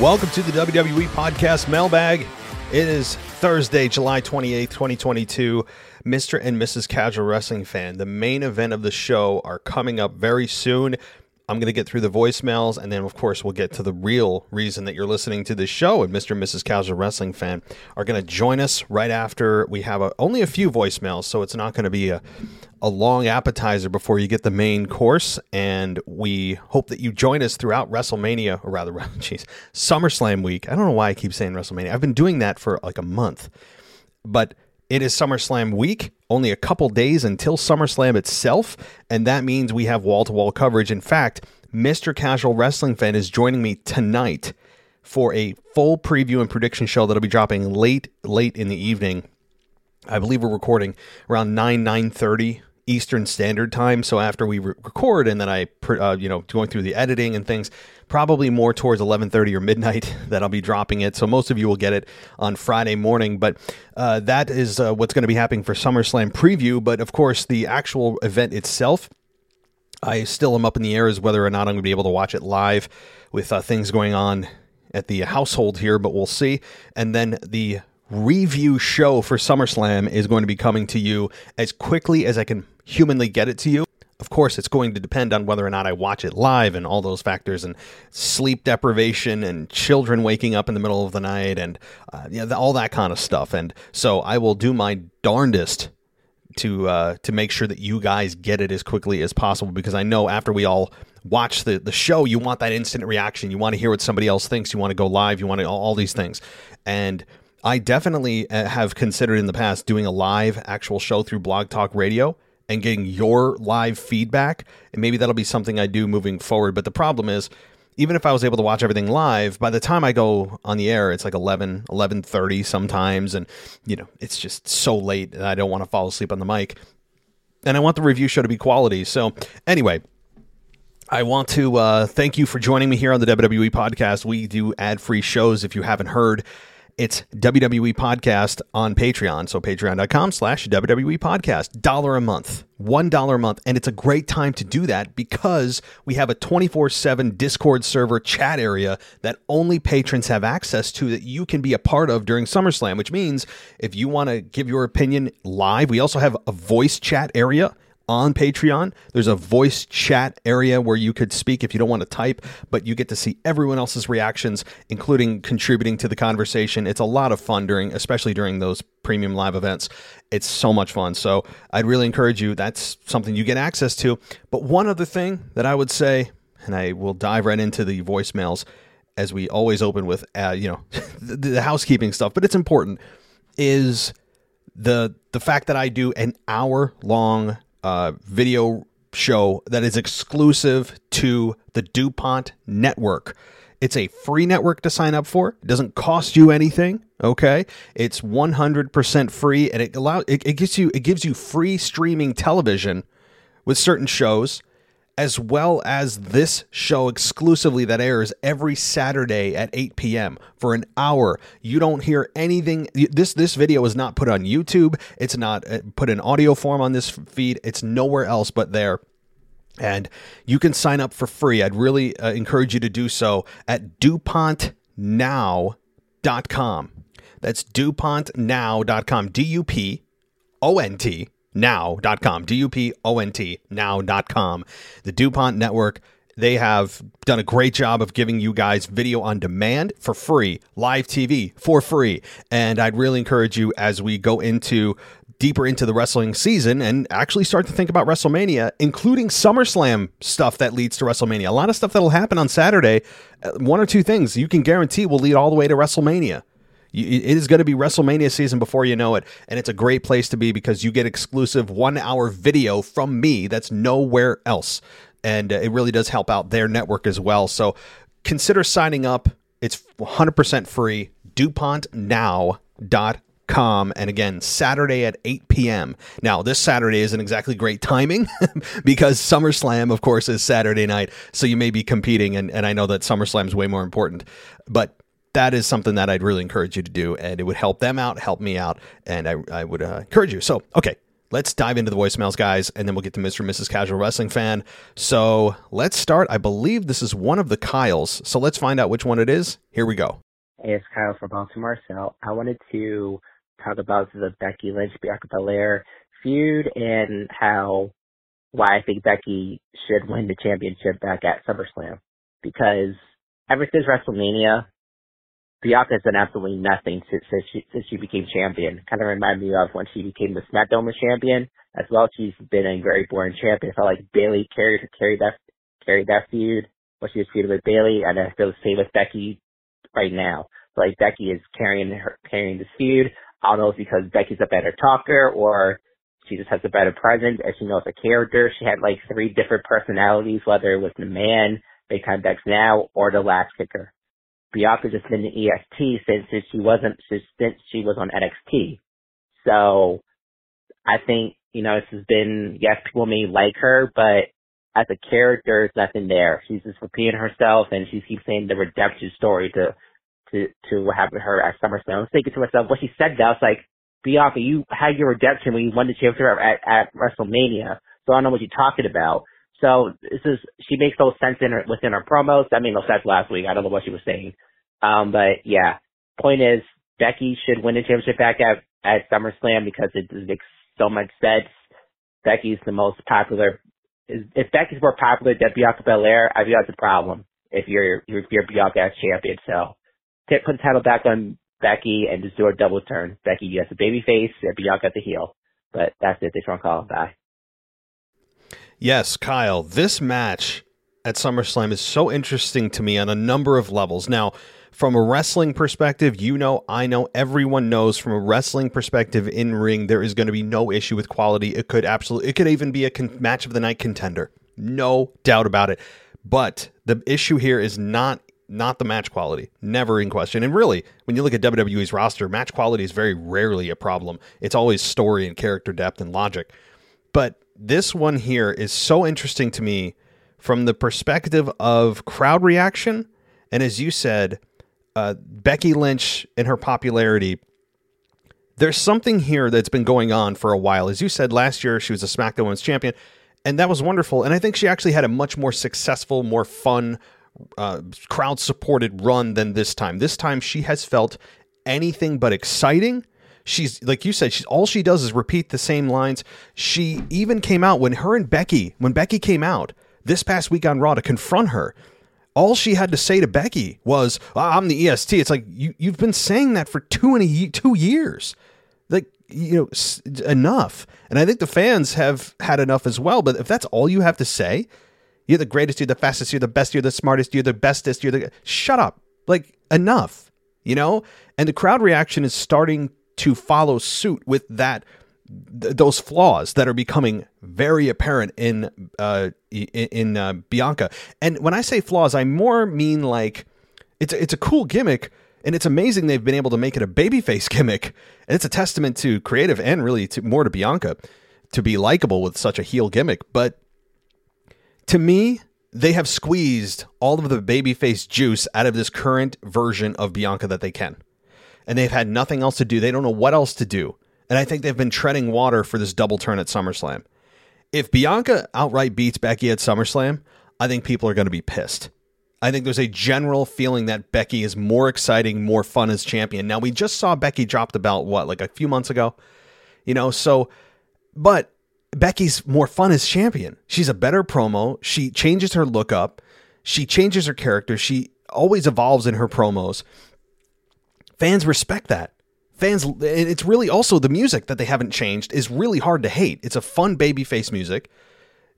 Welcome to the WWE Podcast Mailbag. It is Thursday, July 28th, 2022. Mr. and Mrs. Casual Wrestling Fan, the main event of the show are coming up very soon. I'm going to get through the voicemails, and then, of course, we'll get to the real reason that you're listening to this show, and Mr. and Mrs. Casual Wrestling Fan are going to join us right after we have only a few voicemails, so it's not going to be a long appetizer before you get the main course, and we hope that you join us throughout WrestleMania, or rather, SummerSlam week. I don't know why I keep saying WrestleMania. I've been doing that for like a month, but it is SummerSlam week, only a couple days until SummerSlam itself, and that means we have wall-to-wall coverage. In fact, Mr. Casual Wrestling Fan is joining me tonight for a full preview and prediction show that'll be dropping late in the evening. I believe we're recording around 9:30 Eastern Standard Time. So after we record and then I, going through the editing and things, probably more towards 11:30 or midnight that I'll be dropping it. So most of you will get it on Friday morning. But that is what's going to be happening for SummerSlam preview. But of course, the actual event itself, I still am up in the air as whether or not I'm going to be able to watch it live with things going on at the household here. But we'll see. And then the review show for SummerSlam is going to be coming to you as quickly as I can humanly get it to you. Of course, it's going to depend on whether or not I watch it live and all those factors and sleep deprivation and children waking up in the middle of the night and all that kind of stuff. And so I will do my darndest to make sure that you guys get it as quickly as possible, because I know after we all watch the show, you want that instant reaction. You want to hear what somebody else thinks. You want to go live. You want to all these things. And I definitely have considered in the past doing a live actual show through Blog Talk Radio and getting your live feedback. And maybe that'll be something I do moving forward. But the problem is, even if I was able to watch everything live, by the time I go on the air, it's like 11:30 sometimes. And, it's just so late that I don't want to fall asleep on the mic. And I want the review show to be quality. So anyway, I want to thank you for joining me here on the WWE Podcast. We do ad-free shows, if you haven't heard. It's WWE Podcast on Patreon. So patreon.com/WWE Podcast, $1 a month, $1 a month. And it's a great time to do that because we have a 24/7 Discord server chat area that only patrons have access to that you can be a part of during SummerSlam, which means if you want to give your opinion live, we also have a voice chat area on Patreon. There's a voice chat area where you could speak if you don't want to type, but you get to see everyone else's reactions, including contributing to the conversation. It's a lot of fun especially during those premium live events. It's so much fun. So I'd really encourage you. That's something you get access to. But one other thing that I would say, and I will dive right into the voicemails as we always open with, the housekeeping stuff, but it's important, is the fact that I do an hour long video show that is exclusive to the DuPont Network. It's a free network to sign up for. It doesn't cost you anything. Okay, it's 100% free, and it gives you free streaming television with certain shows, as well as this show exclusively that airs every Saturday at 8 p.m. for an hour. You don't hear anything. This video is not put on YouTube. It's not put in audio form on this feed. It's nowhere else but there. And you can sign up for free. I'd really encourage you to do so at DuPontNow.com. That's DuPontNow.com. DuPont. Now.com, DuPont Now.com. The DuPont Network, they have done a great job of giving you guys video on demand for free, live TV for free. And I'd really encourage you, as we go deeper into the wrestling season and actually start to think about WrestleMania, including SummerSlam stuff that leads to WrestleMania. A lot of stuff that'll happen on Saturday. One or two things you can guarantee will lead all the way to WrestleMania. It is going to be WrestleMania season before you know it, and it's a great place to be because you get exclusive 1 hour video from me that's nowhere else, and it really does help out their network as well. So consider signing up It's 100% free. DuPontnow.com. And again, Saturday at 8 p.m. Now, this Saturday isn't exactly great timing because SummerSlam, of course, is Saturday night. So you may be competing. And I know that SummerSlam is way more important. But that is something that I'd really encourage you to do. And it would help them out, help me out. And I would encourage you. So, okay. Let's dive into the voicemails, guys, and then we'll get to Mr. and Mrs. Casual Wrestling Fan. So let's start. I believe this is one of the Kyles. So let's find out which one it is. Here we go. Hey, it's Kyle from Baltimore. So I wanted to talk about the Becky Lynch, Bianca Belair feud and why I think Becky should win the championship back at SummerSlam. Because ever since WrestleMania, Bianca's done absolutely nothing since she became champion. Kind of reminded me of when she became the SmackDown champion as well. She's been a very boring champion. I felt like Bayley carried that feud when she was feuded with Bayley, and I feel the same with Becky right now. So, like, Becky is carrying this feud. I don't know if it's because Becky's a better talker or she just has a better presence and she knows the character. She had like three different personalities, whether it was the man, Big Time Bex Now, or the last kicker. Bianca's just been in EST since she was on NXT. So I think, this has been, yes, people may like her, but as a character, there's nothing there. She's just repeating herself, and she keeps saying the redemption story to what happened to her at SummerSlam. I was thinking to myself, when she said that, I was like, Bianca, you had your redemption when you won the championship at WrestleMania. So I don't know what you're talking about. So she makes no sense within her promos. That made no sense last week. I don't know what she was saying. But yeah, point is Becky should win the championship back at SummerSlam because it makes so much sense. Becky's the most popular. If Becky's more popular than Bianca Belair, I think that's a problem if you're Bianca as champion. So put the title back on Becky and just do a double turn. Becky as the babyface and Bianca at the heel. But that's it. They try to call it. Bye. Yes, Kyle, this match at SummerSlam is so interesting to me on a number of levels. Now, from a wrestling perspective, I know, everyone knows from a wrestling perspective in ring, there is going to be no issue with quality. It could even be a match of the night contender. No doubt about it. But the issue here is not the match quality, never in question. And really, when you look at WWE's roster, match quality is very rarely a problem. It's always story and character depth and logic. But this one here is so interesting to me from the perspective of crowd reaction. And as you said, Becky Lynch and her popularity, there's something here that's been going on for a while. As you said, last year, she was a SmackDown Women's Champion, and that was wonderful. And I think she actually had a much more successful, more fun, crowd-supported run than this time. This time, she has felt anything but exciting. She's, like you said, all she does is repeat the same lines. She even came out when Becky came out this past week on Raw to confront her, all she had to say to Becky was, I'm the EST. It's like, you've been saying that for 2 years. Like, enough. And I think the fans have had enough as well. But if that's all you have to say, you're the greatest, you're the fastest, you're the best, you're the smartest, you're the bestest, shut up. Like, enough, And the crowd reaction is starting to follow suit with that, those flaws that are becoming very apparent in Bianca. And when I say flaws, I more mean like it's a cool gimmick, and it's amazing they've been able to make it a babyface gimmick. And it's a testament to creative and really more to Bianca to be likable with such a heel gimmick. But to me, they have squeezed all of the babyface juice out of this current version of Bianca that they can. And they've had nothing else to do. They don't know what else to do. And I think they've been treading water for this double turn at SummerSlam. If Bianca outright beats Becky at SummerSlam, I think people are going to be pissed. I think there's a general feeling that Becky is more exciting, more fun as champion. Now, we just saw Becky drop the belt, like a few months ago? But Becky's more fun as champion. She's a better promo. She changes her look up. She changes her character. She always evolves in her promos. Fans respect that. And it's really also the music that they haven't changed is really hard to hate. It's a fun babyface music.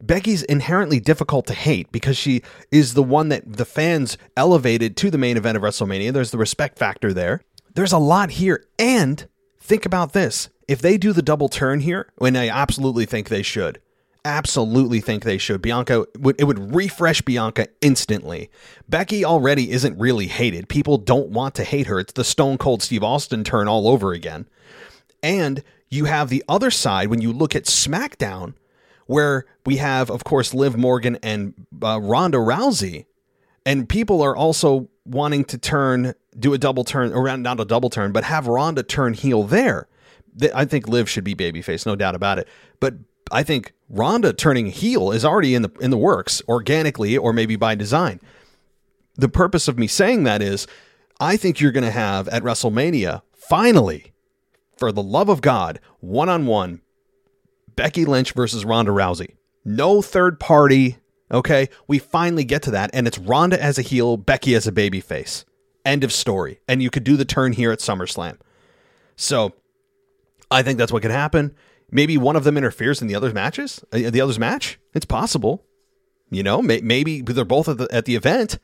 Becky's inherently difficult to hate because she is the one that the fans elevated to the main event of WrestleMania. There's the respect factor there. There's a lot here. And think about this. If they do the double turn here, and I absolutely think they should, absolutely think they should. It would refresh Bianca instantly. Becky already isn't really hated. People don't want to hate her. It's the Stone Cold Steve Austin turn all over again. And you have the other side when you look at SmackDown, where we have, of course, Liv Morgan and Ronda Rousey, and people are also wanting to do a double turn, but have Ronda turn heel there. I think Liv should be babyface, no doubt about it. But I think Ronda turning heel is already in the works, organically or maybe by design. The purpose of me saying that is, I think you're going to have at WrestleMania, finally, for the love of God, one-on-one, Becky Lynch versus Ronda Rousey. No third party. Okay, we finally get to that, and it's Ronda as a heel, Becky as a babyface. End of story. And you could do the turn here at SummerSlam. So I think that's what could happen. Maybe one of them interferes in the other's match. It's possible. You know, maybe they're both at the event.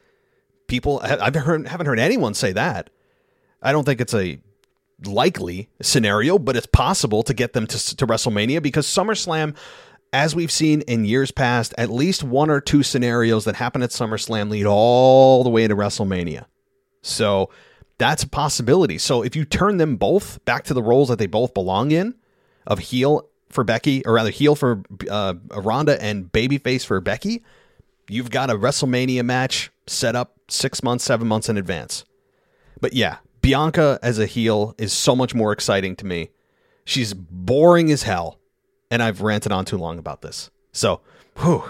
People, I haven't heard anyone say that. I don't think it's a likely scenario, but it's possible to get them to WrestleMania, because SummerSlam, as we've seen in years past, at least one or two scenarios that happen at SummerSlam lead all the way to WrestleMania. So that's a possibility. So if you turn them both back to the roles that they both belong in, of heel for Becky, or rather heel for Ronda and babyface for Becky, you've got a WrestleMania match set up 6 months, 7 months in advance. But yeah, Bianca as a heel is so much more exciting to me. She's boring as hell. And I've ranted on too long about this. So,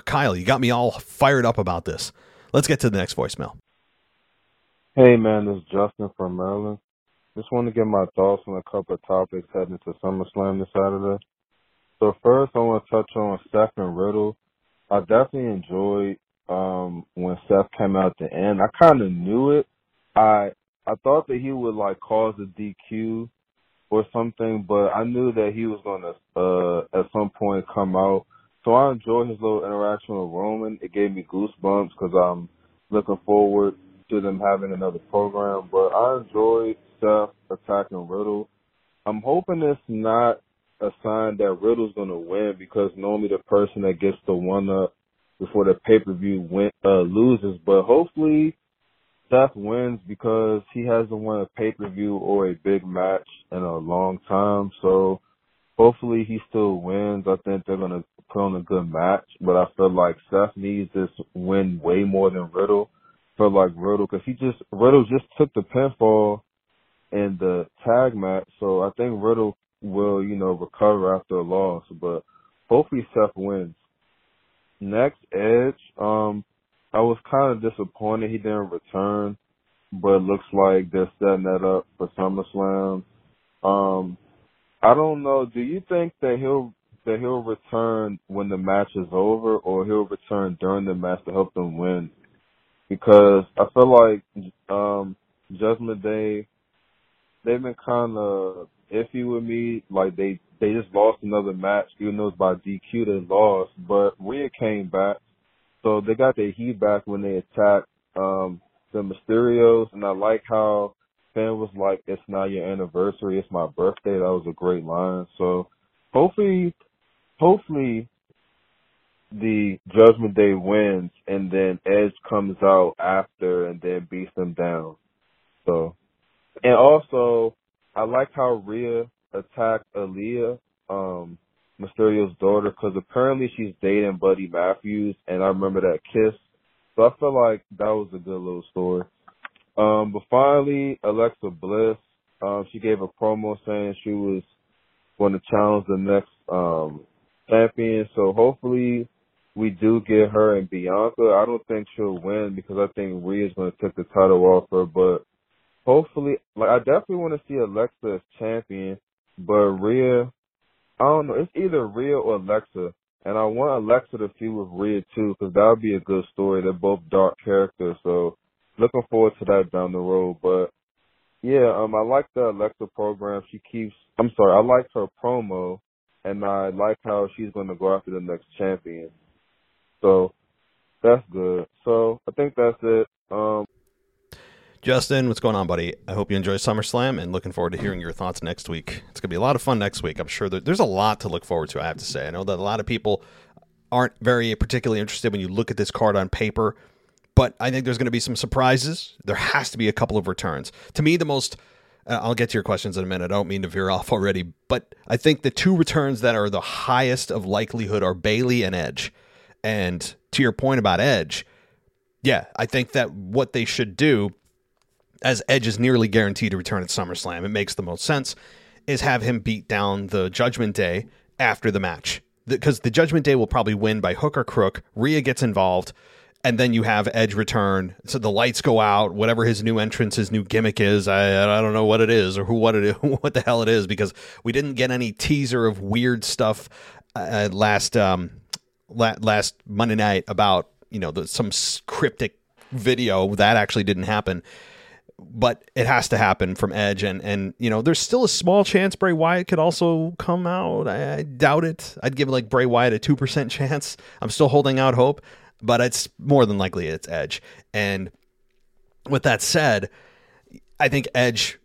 Kyle, you got me all fired up about this. Let's get to the next voicemail. Hey, man, this is Justin from Maryland. Just want to get my thoughts on a couple of topics heading to SummerSlam this Saturday. So first, I want to touch on Seth and Riddle. I definitely enjoyed when Seth came out at the end. I kind of knew it. I thought that he would, like, cause a DQ or something, but I knew that he was going to at some point come out. So I enjoyed his little interaction with Roman. It gave me goosebumps because I'm looking forward to them having another program. But I enjoyed Seth attacking Riddle. I'm hoping it's not a sign that Riddle's going to win, because normally the person that gets the one-up before the pay-per-view loses. But hopefully Seth wins, because he hasn't won a pay-per-view or a big match in a long time. So hopefully he still wins. I think they're going to put on a good match, but I feel like Seth needs this win way more than Riddle. I feel like Riddle, because Riddle just took the pinfall in the tag match. So I think Riddle will, recover after a loss, but hopefully Seth wins. Next, Edge. I was kind of disappointed he didn't return, but it looks like they're setting that up for SummerSlam. I don't know. Do you think that he'll return when the match is over, or he'll return during the match to help them win? Because I feel like Judgment Day, they've been kind of iffy with me. Like, they just lost another match, even though it's by DQ they lost, but Rhea came back. So they got their heat back when they attacked the Mysterios, and I like how Finn was like, "It's not your anniversary, it's my birthday." That was a great line. So hopefully, the Judgment Day wins, and then Edge comes out after and then beats them down. So, and also, I like how Rhea attacked Aaliyah, Mysterio's daughter, because apparently she's dating Buddy Matthews, and I remember that kiss. So I feel like that was a good little story. But finally, Alexa Bliss, she gave a promo saying she was going to challenge the next champion. So hopefully we do get her and Bianca. I don't think she'll win, because I think Rhea's going to take the title off her. But hopefully, like, I definitely want to see Alexa as champion, but Rhea, I don't know. It's either Rhea or Alexa, and I want Alexa to feud with Rhea too, because that would be a good story. They're both dark characters, so looking forward to that down the road. But yeah, I like the Alexa program. I like her promo, and I like how she's going to go after the next champion. So that's good. So I think that's it. Justin, what's going on, buddy? I hope you enjoy SummerSlam, and looking forward to hearing your thoughts next week. It's going to be a lot of fun next week. I'm sure there's a lot to look forward to, I have to say. I know that a lot of people aren't very particularly interested when you look at this card on paper. But I think there's going to be some surprises. There has to be a couple of returns. To me, the most... I'll get to your questions in a minute. I don't mean to veer off already. But I think the two returns that are the highest of likelihood are Bayley and Edge. And to your point about Edge, yeah, I think that what they should do, as Edge is nearly guaranteed to return at SummerSlam, it makes the most sense, is have him beat down the Judgment Day after the match. Because the Judgment Day will probably win by hook or crook. Rhea gets involved, and then you have Edge return. So the lights go out, whatever his new entrance, his new gimmick is. I don't know what it is or what the hell it is, because we didn't get any teaser of weird stuff last Monday night about, you know, some cryptic video that actually didn't happen. But it has to happen from Edge. And you know, there's still a small chance Bray Wyatt could also come out. I doubt it. I'd give like Bray Wyatt a 2% chance. I'm still holding out hope. But it's more than likely it's Edge. And with that said, I think Edge,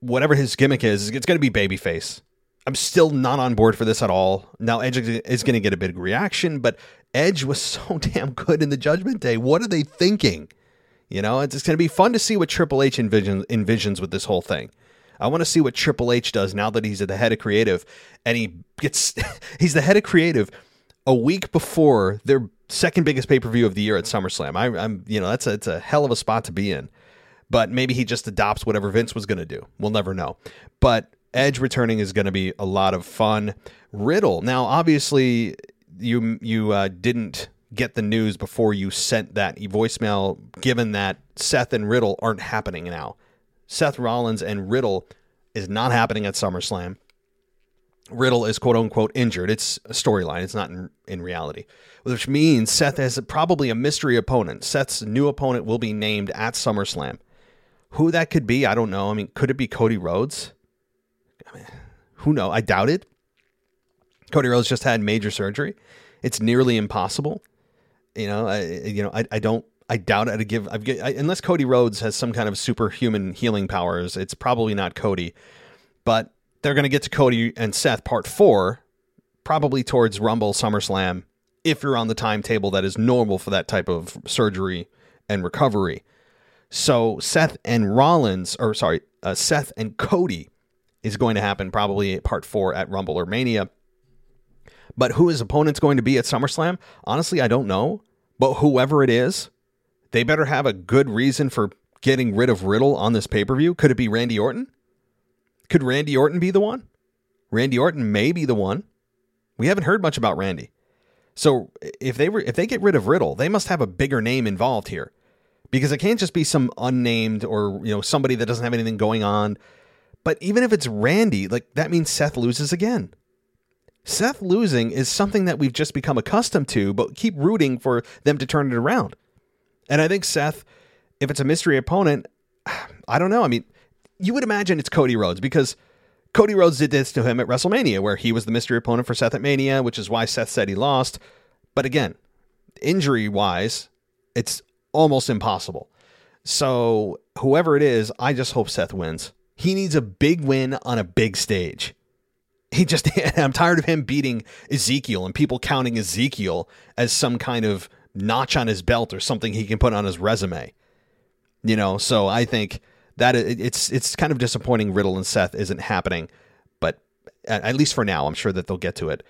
whatever his gimmick is, it's going to be babyface. I'm still not on board for this at all. Now, Edge is going to get a big reaction, but Edge was so damn good in the Judgment Day. What are they thinking? You know, it's going to be fun to see what Triple H envisions with this whole thing. I want to see what Triple H does now that he's at the head of creative, and he's the head of creative a week before their second biggest pay-per-view of the year at SummerSlam. I'm you know, it's a hell of a spot to be in, but maybe he just adopts whatever Vince was going to do. We'll never know. But Edge returning is going to be a lot of fun. Riddle. Now, obviously you didn't get the news before you sent that voicemail, given that Seth and Riddle aren't happening now. Seth Rollins and Riddle is not happening at SummerSlam. Riddle is quote-unquote injured. It's a storyline. It's not in reality, which means Seth has probably a mystery opponent. Seth's new opponent will be named at SummerSlam. Who that could be, I don't know. I mean, could it be Cody Rhodes? I mean, who knows? I doubt it. Cody Rhodes just had major surgery. It's nearly impossible. I doubt I'd give. Unless Cody Rhodes has some kind of superhuman healing powers, it's probably not Cody. But they're going to get to Cody and Seth Part 4, probably towards Rumble, SummerSlam, if you're on the timetable that is normal for that type of surgery and recovery. So Seth and Cody is going to happen probably at Part 4 at Rumble or Mania. But who his opponent's going to be at SummerSlam? Honestly, I don't know. But whoever it is, they better have a good reason for getting rid of Riddle on this pay-per-view. Could it be Randy Orton? Could Randy Orton be the one? Randy Orton may be the one. We haven't heard much about Randy. So if they get rid of Riddle, they must have a bigger name involved here, because it can't just be some unnamed or, you know, somebody that doesn't have anything going on. But even if it's Randy, like, that means Seth loses again. Seth losing is something that we've just become accustomed to, but keep rooting for them to turn it around. And I think Seth, if it's a mystery opponent, I don't know. I mean, you would imagine it's Cody Rhodes, because Cody Rhodes did this to him at WrestleMania, where he was the mystery opponent for Seth at Mania, which is why Seth said he lost. But again, injury-wise, it's almost impossible. So whoever it is, I just hope Seth wins. He needs a big win on a big stage. I'm tired of him beating Ezekiel and people counting Ezekiel as some kind of notch on his belt or something he can put on his resume. You know, so I think that it's kind of disappointing Riddle and Seth isn't happening, but at least for now, I'm sure that they'll get to it.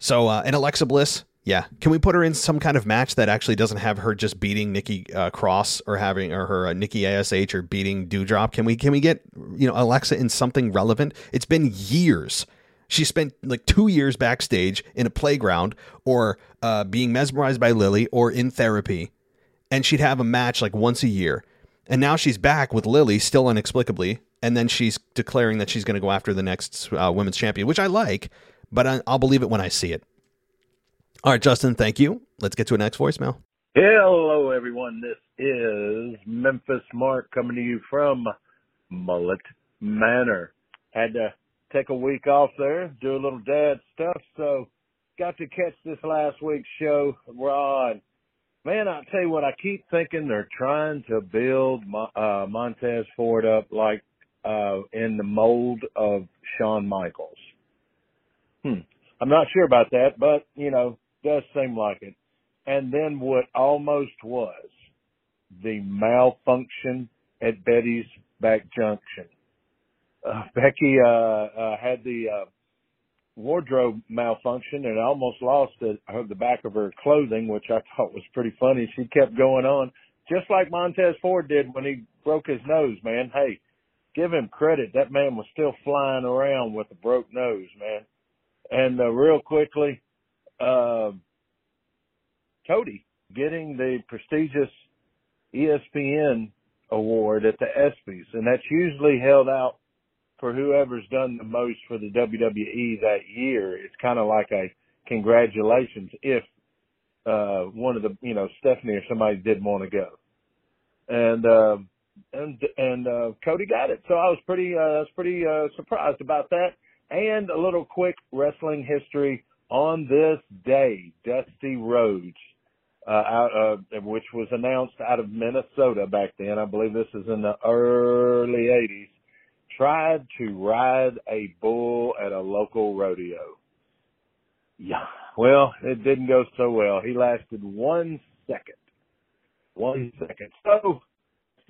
So, and Alexa Bliss, yeah. Can we put her in some kind of match that actually doesn't have her just beating Nikki Cross or having her Nikki ASH or beating Doudrop? Can we get, you know, Alexa in something relevant? It's been years. She spent like 2 years backstage in a playground or being mesmerized by Lily or in therapy, and she'd have a match like once a year. And now she's back with Lily, still inexplicably, and then she's declaring that she's going to go after the next women's champion, which I like, but I'll believe it when I see it. All right, Justin, thank you. Let's get to a next voicemail. Hello, everyone. This is Memphis Mark coming to you from Mullet Manor. Had to take a week off there, do a little dad stuff, so got to catch this last week's show. We're on. Man, I'll tell you what, I keep thinking they're trying to build Montez Ford up like in the mold of Shawn Michaels. I'm not sure about that, but, you know, does seem like it. And then what almost was the malfunction at Betty's back junction. Becky had the wardrobe malfunction and almost lost the back of her clothing, which I thought was pretty funny. She kept going on, just like Montez Ford did when he broke his nose, man. Hey, give him credit. That man was still flying around with a broke nose, man. And real quickly, Cody getting the prestigious ESPN award at the ESPYs, and that's usually held out for whoever's done the most for the WWE that year. It's kind of like a congratulations if one of the, you know, Stephanie or somebody did want to go. And Cody got it. So I was pretty surprised about that. And a little quick wrestling history on this day, Dusty Rhodes, which was announced out of Minnesota back then. I believe this is in the early 80s. Tried to ride a bull at a local rodeo. Yeah, well, it didn't go so well. He lasted 1 second. 1 second. So,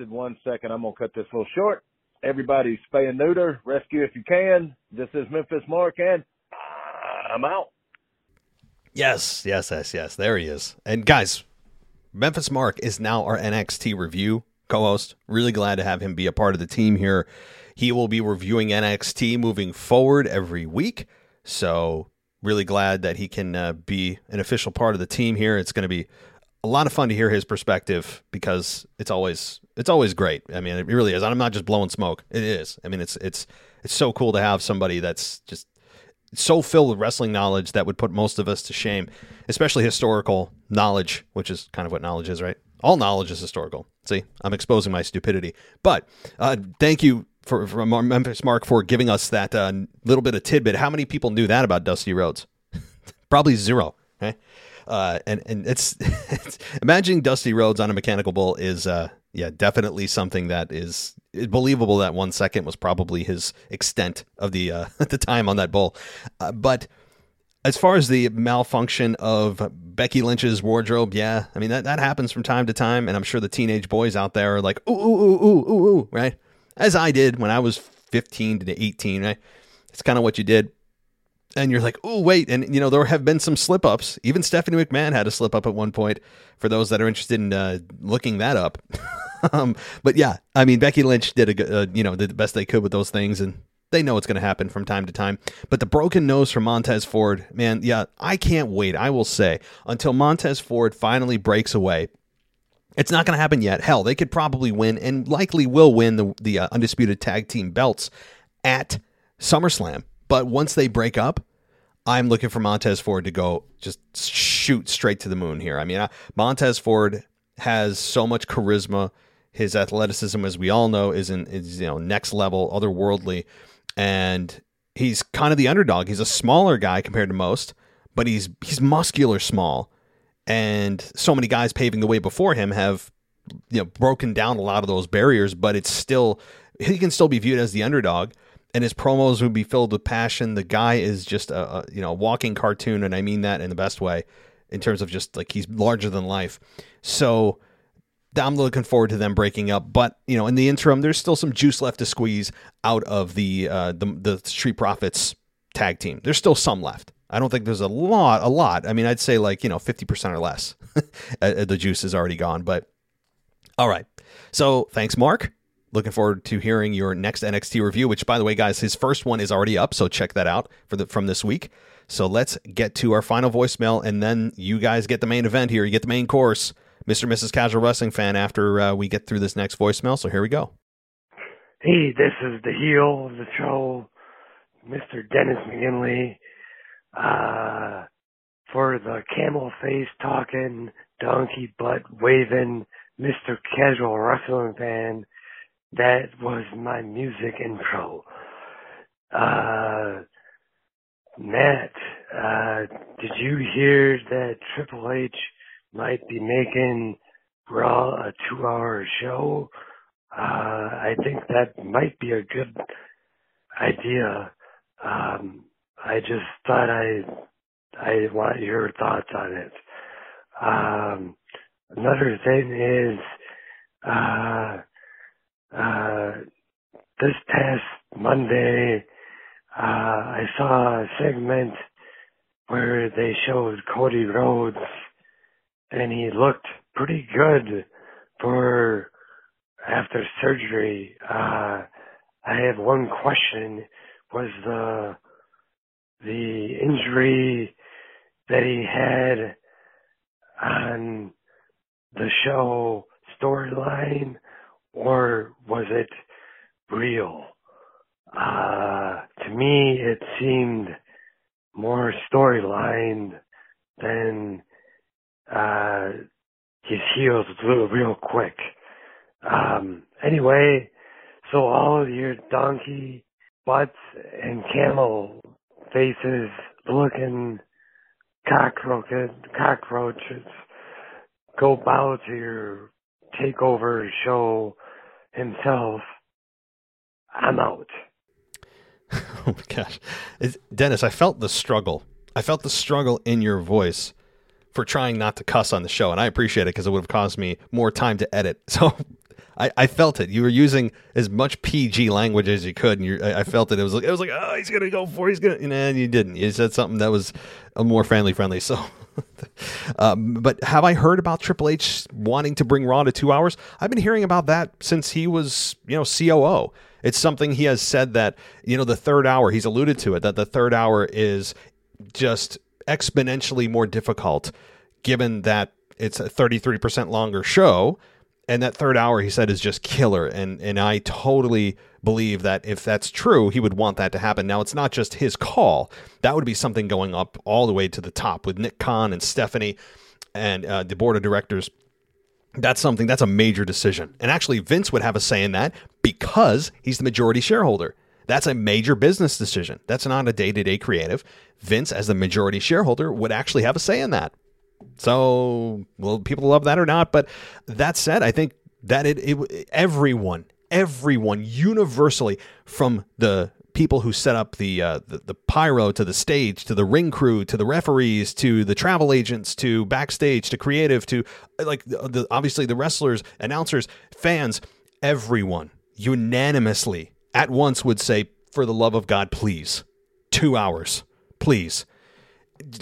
I'm going to cut this a little short. Everybody spay and neuter. Rescue if you can. This is Memphis Mark, and I'm out. Yes. There he is. And guys, Memphis Mark is now our NXT review co-host. Really glad to have him be a part of the team here. He will be reviewing NXT moving forward every week. So really glad that he can be an official part of the team here. It's going to be a lot of fun to hear his perspective because it's always great. I mean, it really is. I'm not just blowing smoke. It is. I mean, it's so cool to have somebody that's just so filled with wrestling knowledge that would put most of us to shame, especially historical knowledge, which is kind of what knowledge is, right? All knowledge is historical. See, I'm exposing my stupidity. But thank you for Memphis Mark for giving us that little bit of tidbit. How many people knew that about Dusty Rhodes? Probably zero. Okay? And it's imagining Dusty Rhodes on a mechanical bull is definitely something that is believable. That 1 second was probably his extent of the time on that bull. But as far as the malfunction of Becky Lynch's wardrobe, yeah, I mean that happens from time to time, and I'm sure the teenage boys out there are like ooh, right? As I did when I was 15 to 18, right? It's kind of what you did. And you're like, oh, wait. And, you know, there have been some slip ups. Even Stephanie McMahon had a slip up at one point for those that are interested in looking that up. But yeah, I mean, Becky Lynch did the best they could with those things. And they know it's going to happen from time to time. But the broken nose from Montez Ford, man. Yeah, I can't wait. I will say until Montez Ford finally breaks away. It's not going to happen yet. Hell, they could probably win and likely will win the undisputed tag team belts at SummerSlam. But once they break up, I'm looking for Montez Ford to go just shoot straight to the moon here. I mean, Montez Ford has so much charisma. His athleticism, as we all know, is next level, otherworldly. And he's kind of the underdog. He's a smaller guy compared to most, but he's muscular small. And so many guys paving the way before him have broken down a lot of those barriers, but it's still he can still be viewed as the underdog. And his promos would be filled with passion. The guy is just a walking cartoon, and I mean that in the best way, in terms of just like he's larger than life. So I'm looking forward to them breaking up. But in the interim, there's still some juice left to squeeze out of the Street Profits tag team. There's still some left. I don't think there's a lot. I mean, I'd say 50% or less. The juice is already gone. But all right. So thanks, Mark. Looking forward to hearing your next NXT review, which, by the way, guys, his first one is already up, so check that out from this week. So let's get to our final voicemail, and then you guys get the main event here. You get the main course, Mr. and Mrs. Casual Wrestling Fan, after we get through this next voicemail. So here we go. Hey, this is the heel of the show, Mr. Dennis McGinley, for the camel-face-talking, donkey-butt-waving Mr. Casual Wrestling Fan. That was my music intro. Matt, did you hear that Triple H might be making Raw a 2-hour show? I think that might be a good idea. I just thought I'd I want your thoughts on it. Another thing is, this past Monday, I saw a segment where they showed Cody Rhodes, and he looked pretty good for after surgery. I had one question. Was the injury that he had on the show storyline, or was it real? To me, it seemed more storyline than his heels real quick. Anyway, so all of your donkey butts and camel faces looking cockroaches go bow to your takeover show himself. I'm out. Oh my gosh. Dennis, I felt the struggle. I felt the struggle in your voice for trying not to cuss on the show, and I appreciate it because it would have caused me more time to edit. So I felt it. You were using as much PG language as you could, and I felt it. It was like, oh, he's gonna go for it. And you didn't. You said something that was more family-friendly. So, but have I heard about Triple H wanting to bring Raw to 2 hours? I've been hearing about that since he was, COO. It's something he has said that the third hour. He's alluded to it that the third hour is just exponentially more difficult, given that it's a 33% longer show. And that third hour, he said, is just killer. And I totally believe that if that's true, he would want that to happen. Now, it's not just his call. That would be something going up all the way to the top with Nick Khan and Stephanie and the board of directors. That's a major decision. And actually, Vince would have a say in that because he's the majority shareholder. That's a major business decision. That's not a day-to-day creative. Vince, as the majority shareholder, would actually have a say in that. So will people love that or not? But that said, I think that everyone universally, from the people who set up the pyro to the stage, to the ring crew, to the referees, to the travel agents, to backstage, to creative, to obviously the wrestlers, announcers, fans, everyone unanimously at once would say, for the love of God, please, 2 hours, please.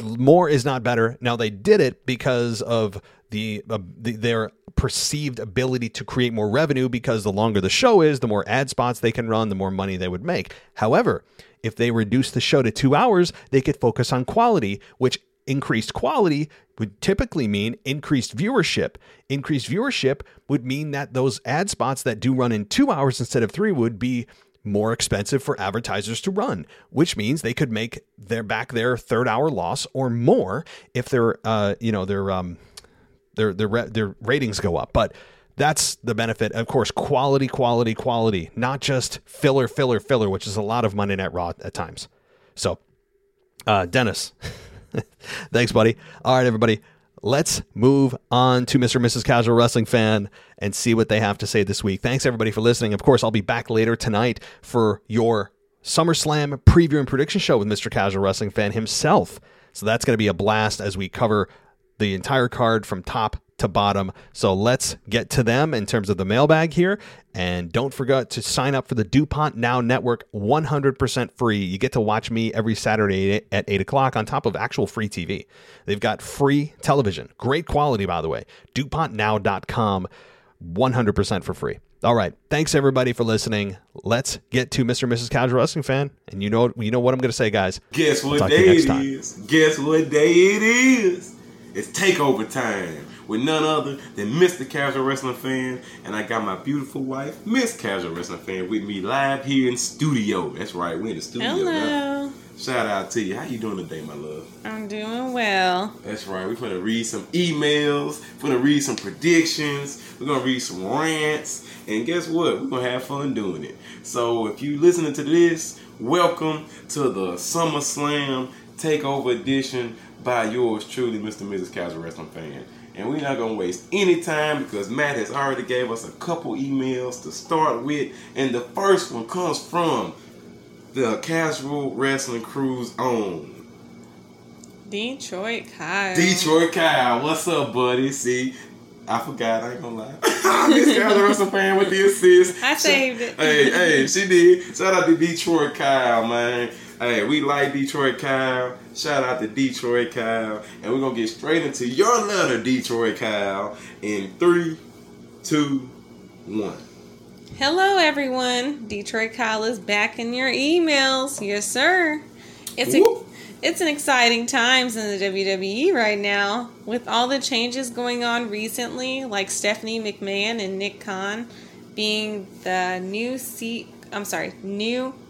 More is not better. Now, they did it because of their perceived ability to create more revenue, because the longer the show is, the more ad spots they can run, the more money they would make. However, if they reduce the show to 2 hours, they could focus on quality, which increased quality would typically mean increased viewership. Increased viewership would mean that those ad spots that do run in 2 hours instead of three would be more expensive for advertisers to run, which means they could make their third hour loss or more if their ratings go up. But that's the benefit. Of course, quality, not just filler, which is a lot of Monday Night Raw at times. So, Dennis, thanks, buddy. All right, everybody, let's move on to Mr. and Mrs. Casual Wrestling Fan and see what they have to say this week. Thanks, everybody, for listening. Of course, I'll be back later tonight for your SummerSlam preview and prediction show with Mr. Casual Wrestling Fan himself. So that's going to be a blast as we cover the entire card from top to bottom. So let's get to them in terms of the mailbag here. And don't forget to sign up for the DuPont Now Network, 100% free. You get to watch me every Saturday at 8 o'clock on top of actual free TV. They've got free television. Great quality, by the way. DuPontNow.com, 100% for free. All right. Thanks, everybody, for listening. Let's get to Mr. and Mrs. Casual Wrestling Fan. And you know what I'm going to say, guys. Guess what day it is. Guess what day it is. It's takeover time with none other than Mr. Casual Wrestling Fan, and I got my beautiful wife, Miss Casual Wrestling Fan, with me live here in studio. That's right, we're in the studio. Hello. Now. Shout out to you. How you doing today, my love? I'm doing well. That's right. We're going to read some emails. We're going to read some predictions. We're going to read some rants. And guess what? We're going to have fun doing it. So if you're listening to this, welcome to the SummerSlam Takeover Edition by yours truly, Mr. and Mrs. Casual Wrestling Fan. And we're not going to waste any time because Matt has already gave us a couple emails to start with. And the first one comes from the Casual Wrestling Crew's own Detroit Kyle. What's up, buddy? See, I forgot. I ain't gonna lie. This girl the wrestle fan with the assist. I saved it. Hey, she did. Shout out to Detroit Kyle, man. Hey, we like Detroit Kyle. Shout out to Detroit Kyle. And we're gonna get straight into your letter, Detroit Kyle, in 3, 2, 1. Hello, everyone. Detroit Kyle is back in your emails. Yes, sir. It's an exciting times in the WWE right now. With all the changes going on recently, like Stephanie McMahon and Nick Khan being the new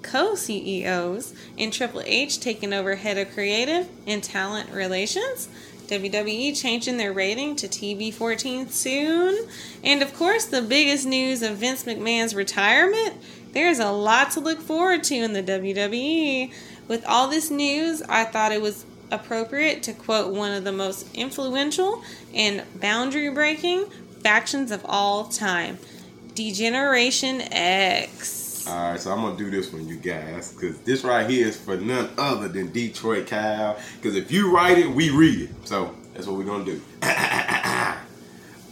co-CEOs, and Triple H taking over head of creative and talent relations, WWE changing their rating to TV-14 soon, and of course the biggest news of Vince McMahon's retirement. There's a lot to look forward to in the WWE. With all this news, I thought it was appropriate to quote one of the most influential and boundary-breaking factions of all time, Degeneration X. All right, so I'm going to do this one, you guys, because this right here is for none other than Detroit Kyle, because if you write it, we read it. So that's what we're going to do.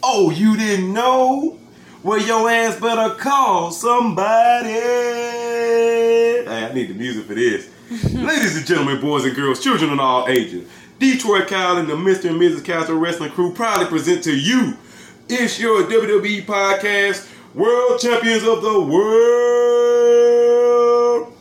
Oh, you didn't know? Well, your ass better call somebody. Hey, I need the music for this. Ladies and gentlemen, boys and girls, children of all ages, Detroit Kyle and the Mr. and Mrs. Castle Wrestling Crew proudly present to you, it's your WWE podcast, World Champions of the World,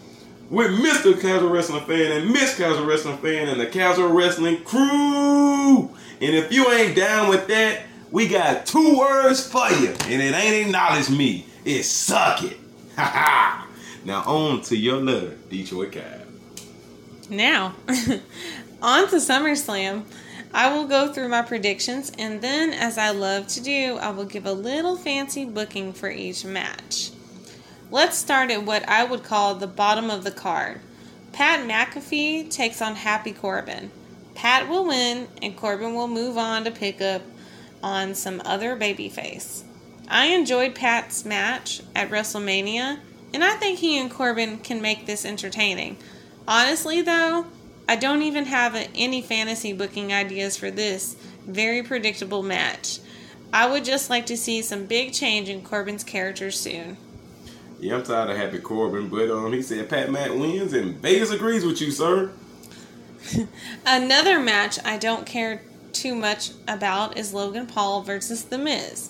with Mr. Castle Wrestling Fan and Miss Castle Wrestling Fan and the Castle Wrestling Crew. And if you ain't down with that, we got 2 words for you, and it ain't acknowledge me, it's suck it. Ha ha. Now on to your letter, Detroit Kyle. Now, on to SummerSlam. I will go through my predictions, and then, as I love to do, I will give a little fancy booking for each match. Let's start at what I would call the bottom of the card. Pat McAfee takes on Happy Corbin. Pat will win, and Corbin will move on to pick up on some other babyface. I enjoyed Pat's match at WrestleMania, and I think he and Corbin can make this entertaining. Honestly, though, I don't even have any fantasy booking ideas for this very predictable match. I would just like to see some big change in Corbin's character soon. Yeah, I'm tired of Happy Corbin, but he said Pat Matt wins, and Vegas agrees with you, sir. Another match I don't care too much about is Logan Paul versus The Miz.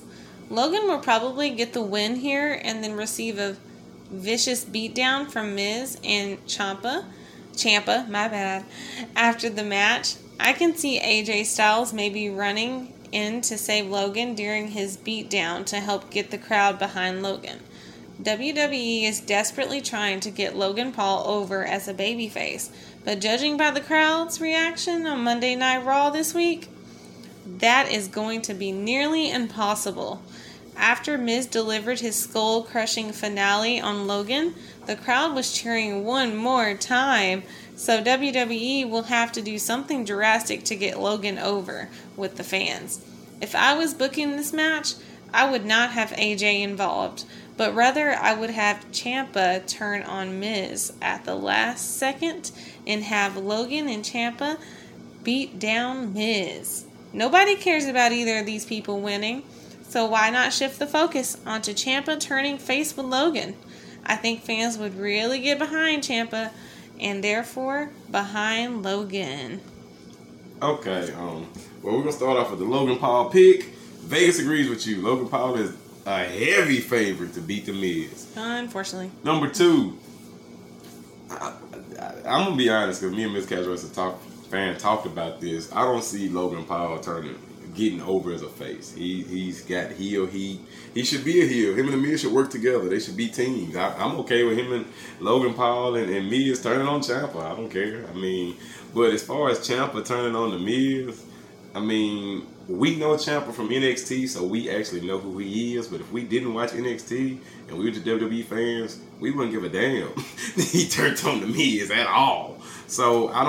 Logan will probably get the win here and then receive a vicious beatdown from Miz and Ciampa, my bad. After the match, I can see AJ Styles maybe running in to save Logan during his beatdown to help get the crowd behind Logan. WWE is desperately trying to get Logan Paul over as a babyface, but judging by the crowd's reaction on Monday Night Raw this week, that is going to be nearly impossible. After Miz delivered his skull-crushing finale on Logan, the crowd was cheering one more time, so WWE will have to do something drastic to get Logan over with the fans. If I was booking this match, I would not have AJ involved, but rather I would have Ciampa turn on Miz at the last second and have Logan and Ciampa beat down Miz. Nobody cares about either of these people winning. So why not shift the focus onto Ciampa turning face with Logan? I think fans would really get behind Ciampa, and therefore behind Logan. Okay, well, we're gonna start off with the Logan Paul pick. Vegas agrees with you. Logan Paul is a heavy favorite to beat The Miz. Unfortunately. Number 2. I'm gonna be honest, because me and Miss Casual as a fan talked about this. I don't see Logan Paul getting over as a face. He's got heel heat. He should be a heel. Him and the Miz should work together. They should be teams. I'm okay with him and Logan Paul and Miz turning on Ciampa. I don't care. I mean, but as far as Ciampa turning on the Miz, I mean, we know Ciampa from NXT, so we actually know who he is. But if we didn't watch NXT and we were just WWE fans, we wouldn't give a damn. He turned on the Miz at all. So I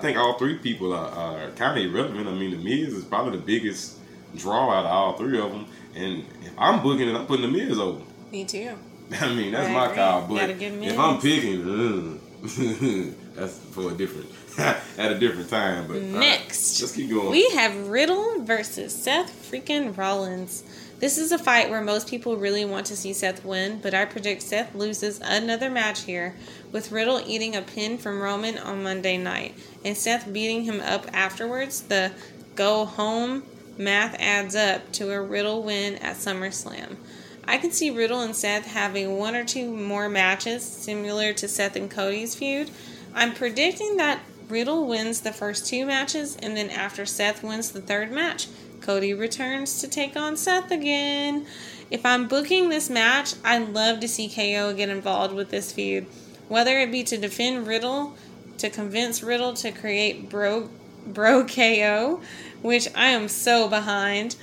think all 3 people are kind of irrelevant. I mean, The Miz is probably the biggest draw out of all 3 of them. And if I'm booking it, I'm putting The Miz over. Me too. I mean, that's my call. But if I'm picking, That's for a different at a different time. But next, right, let's keep going. We have Riddle versus Seth freaking Rollins. This is a fight where most people really want to see Seth win, but I predict Seth loses another match here, with Riddle eating a pin from Roman on Monday night, and Seth beating him up afterwards. The go-home math adds up to a Riddle win at SummerSlam. I can see Riddle and Seth having one or two more matches, similar to Seth and Cody's feud. I'm predicting that Riddle wins the first two matches, and then after Seth wins the third match, Cody returns to take on Seth again. If I'm booking this match, I'd love to see KO get involved with this feud, whether it be to defend Riddle, to convince Riddle to create bro KO, which I am so behind,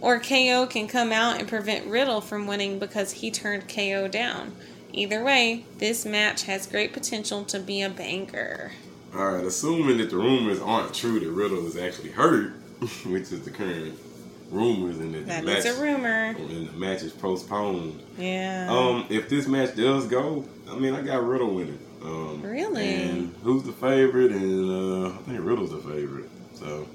or KO can come out and prevent Riddle from winning because he turned KO down. Either way, this match has great potential to be a banger. Alright, assuming that the rumors aren't true that Riddle is actually hurt, which is the current rumors, and that match is a rumor, and the match is postponed. Yeah. If this match does go, I mean, I got Riddle winning. Really? And who's the favorite? And I think Riddle's the favorite. So.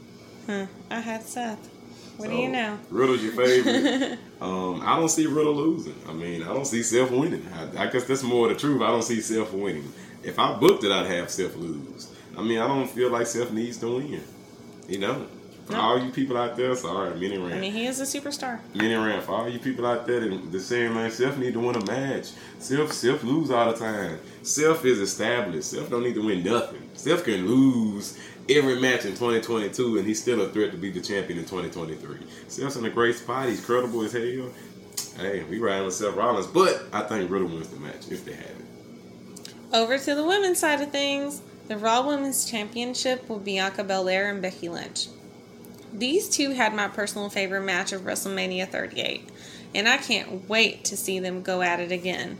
I had Seth. What do you know? Riddle's your favorite. I don't see Riddle losing. I mean, I don't see Seth winning. I guess that's more the truth. I don't see Seth winning. If I booked it, I'd have Seth lose. I mean, I don't feel like Seth needs to win. You know? For all you people out there, sorry, Mini Ramp. I mean, he is a superstar. Mini Ramp, for all you people out there that's saying, man, Seth need to win a match. Seth lose all the time. Seth is established. Seth don't need to win nothing. Seth can lose every match in 2022, and he's still a threat to be the champion in 2023. Seth's in a great spot. He's credible as hell. Hey, we riding with Seth Rollins, but I think Riddle wins the match if they have it. Over to the women's side of things. The Raw Women's Championship will be Bianca Belair and Becky Lynch. These two had my personal favorite match of WrestleMania 38, and I can't wait to see them go at it again.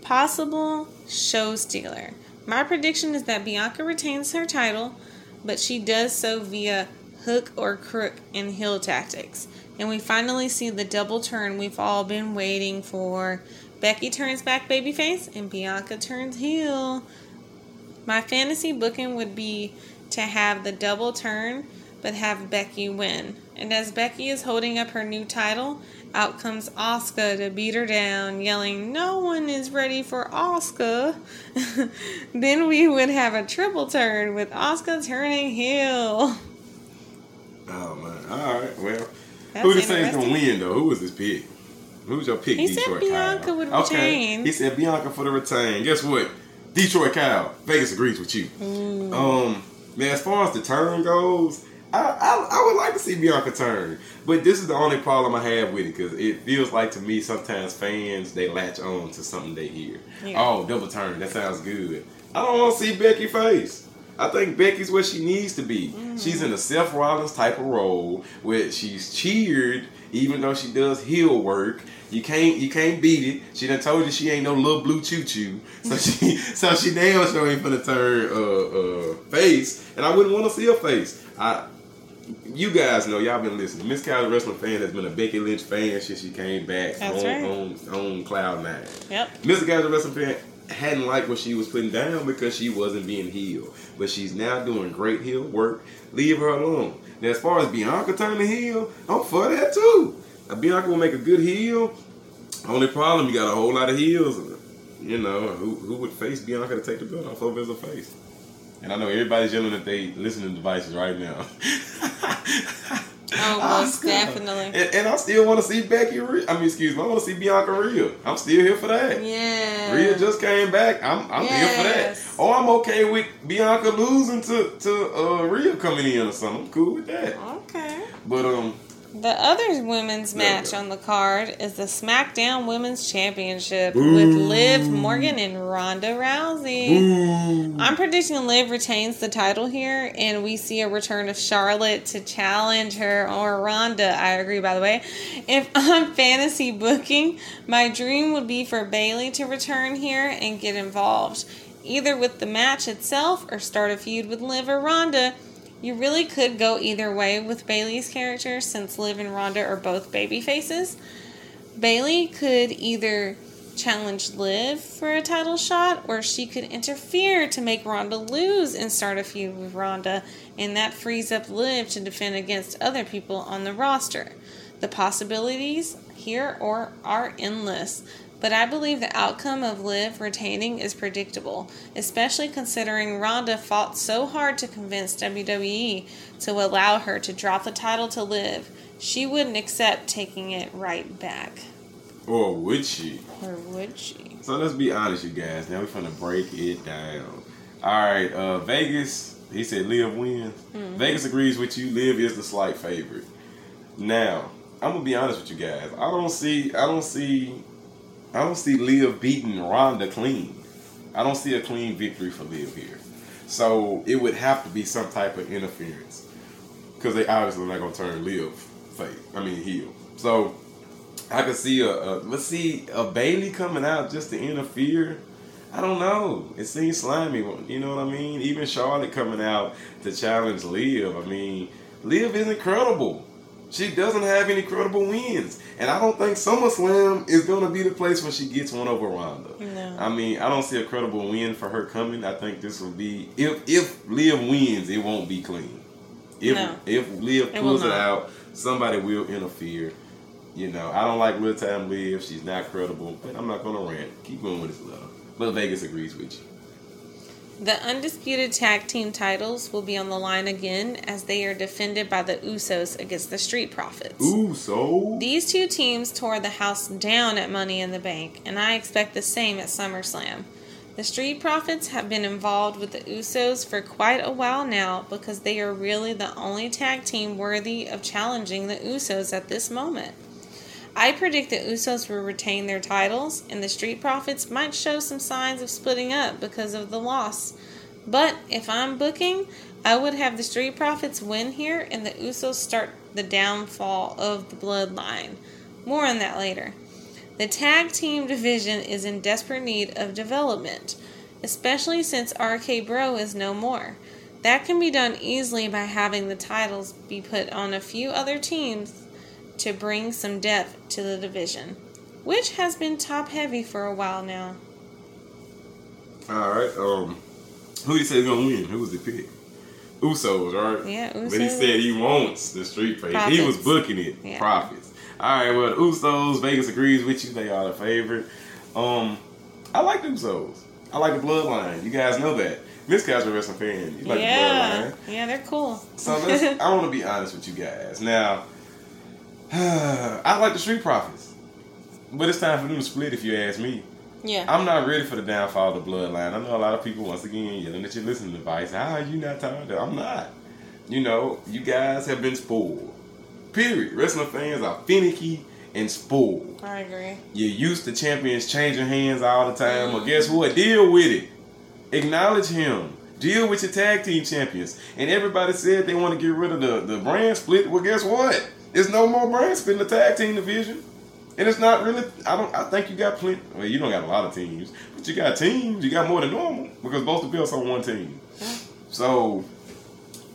Possible show stealer. My prediction is that Bianca retains her title, but she does so via hook or crook and heel tactics. And we finally see the double turn we've all been waiting for. Becky turns back babyface, and Bianca turns heel. My fantasy booking would be to have the double turn, but have Becky win. And as Becky is holding up her new title, out comes Asuka to beat her down, yelling, "No one is ready for Asuka." Then we would have a triple turn with Asuka turning heel. Oh, man. All right. Well, who do you think is going to win, though? Who is this pick? Who's your pick, Detroit Kyle? He said Bianca would retain. Okay. He said Bianca for the retain. Guess what? Detroit Kyle. Vegas agrees with you. Ooh. Man, as far as the turn goes, I would like to see Bianca turn, but this is the only problem I have with it, because it feels like to me sometimes fans, they latch on to something they hear. Yeah. Oh, double turn, that sounds good. I don't want to see Becky face. I think Becky's where she needs to be. Mm. She's in a Seth Rollins type of role where she's cheered, even though she does heel work. You can't beat it. She done told you she ain't no little blue choo-choo. So she damn sure ain't finna turn face. And I wouldn't want to see her face. You guys know, y'all been listening. Miss Kyle's wrestling fan has been a Becky Lynch fan since she came back. That's right. On Cloud 9. Yep. Miss Kyle's wrestling fan hadn't liked what she was putting down because she wasn't being heel. But she's now doing great heel work. Leave her alone. Now, as far as Bianca turning heel, I'm for that too. Bianca will make a good heel. Only problem, you got a whole lot of heels. You know, who would face Bianca to take the belt off of as a face? And I know everybody's yelling at their listening devices right now. Oh, most definitely. And I still want to see Becky Rhea. I want to see Bianca Rhea. I'm still here for that. Yeah. Rhea just came back. I'm here for that. Or I'm okay with Bianca losing to Rhea coming in or something. I'm cool with that. Okay. But, the other women's match on the card is the SmackDown Women's Championship with Liv Morgan and Ronda Rousey. I'm predicting Liv retains the title here, and we see a return of Charlotte to challenge her, or Ronda. I agree, by the way. If I'm fantasy booking, my dream would be for Bayley to return here and get involved, either with the match itself or start a feud with Liv or Ronda. You really could go either way with Bayley's character, since Liv and Ronda are both baby faces. Bayley could either challenge Liv for a title shot, or she could interfere to make Ronda lose and start a feud with Ronda, and that frees up Liv to defend against other people on the roster. The possibilities here are endless, but I believe the outcome of Liv retaining is predictable, especially considering Ronda fought so hard to convince WWE to allow her to drop the title to Liv. She wouldn't accept taking it right back. Or would she? Or would she? So let's be honest, you guys. Now we're going to break it down. All right, Vegas, he said Liv wins. Mm-hmm. Vegas agrees with you. Liv is the slight favorite. Now, I'm going to be honest with you guys. I don't see Liv beating Ronda clean. I don't see a clean victory for Liv here. So it would have to be some type of interference, because they obviously are not going to turn Liv heel. So I could see a Bayley coming out just to interfere. I don't know. It seems slimy. You know what I mean? Even Charlotte coming out to challenge Liv. I mean, Liv isn't credible. She doesn't have any credible wins. And I don't think SummerSlam is going to be the place where she gets one over Ronda. No. I mean, I don't see a credible win for her coming. I think this will be... If Liv wins, it won't be clean. If Liv pulls it out, somebody will interfere. You know, I don't like real time Liv. She's not credible, but I'm not going to rant. Keep going with this love. But Vegas agrees with you. The undisputed tag team titles will be on the line again, as they are defended by the Usos against the Street Profits. Usos? These two teams tore the house down at Money in the Bank, and I expect the same at SummerSlam. The Street Profits have been involved with the Usos for quite a while now, because they are really the only tag team worthy of challenging the Usos at this moment. I predict the Usos will retain their titles, and the Street Profits might show some signs of splitting up because of the loss. But if I'm booking, I would have the Street Profits win here, and the Usos start the downfall of the Bloodline. More on that later. The tag team division is in desperate need of development, especially since RK-Bro is no more. That can be done easily by having the titles be put on a few other teams to bring some depth to the division, which has been top heavy for a while now. All right. Who you say is gonna win? Who was the pick? Usos, right? Yeah, Usos. But he said he wants the Street Profits. He was booking it. Yeah. Profits. All right. Well, the Usos. Vegas agrees with you. They are the favorite. I like the Usos. I like the Bloodline. You guys know that. This guy's a wrestling fan. You like the Bloodline? Yeah, they're cool. So I want to be honest with you guys now. I like the Street Profits, but it's time for them to split, if you ask me. Yeah. I'm not ready for the downfall of the Bloodline. I know a lot of people, once again, yelling at your listening device, how are you not tired of it? I'm not. You know, you guys have been spoiled. Period. Wrestling fans are finicky and spoiled. I agree. You're used to champions changing hands all the time. Mm-hmm. Well, guess what? Deal with it. Acknowledge him. Deal with your tag team champions. And everybody said they want to get rid of the brand split. Well, guess what? There's no more brand split in the tag team division. And it's not really... I think you got plenty... Well, you don't got a lot of teams. But you got teams. You got more than normal. Because both the belts on one team. So,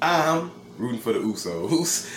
I'm rooting for the Usos.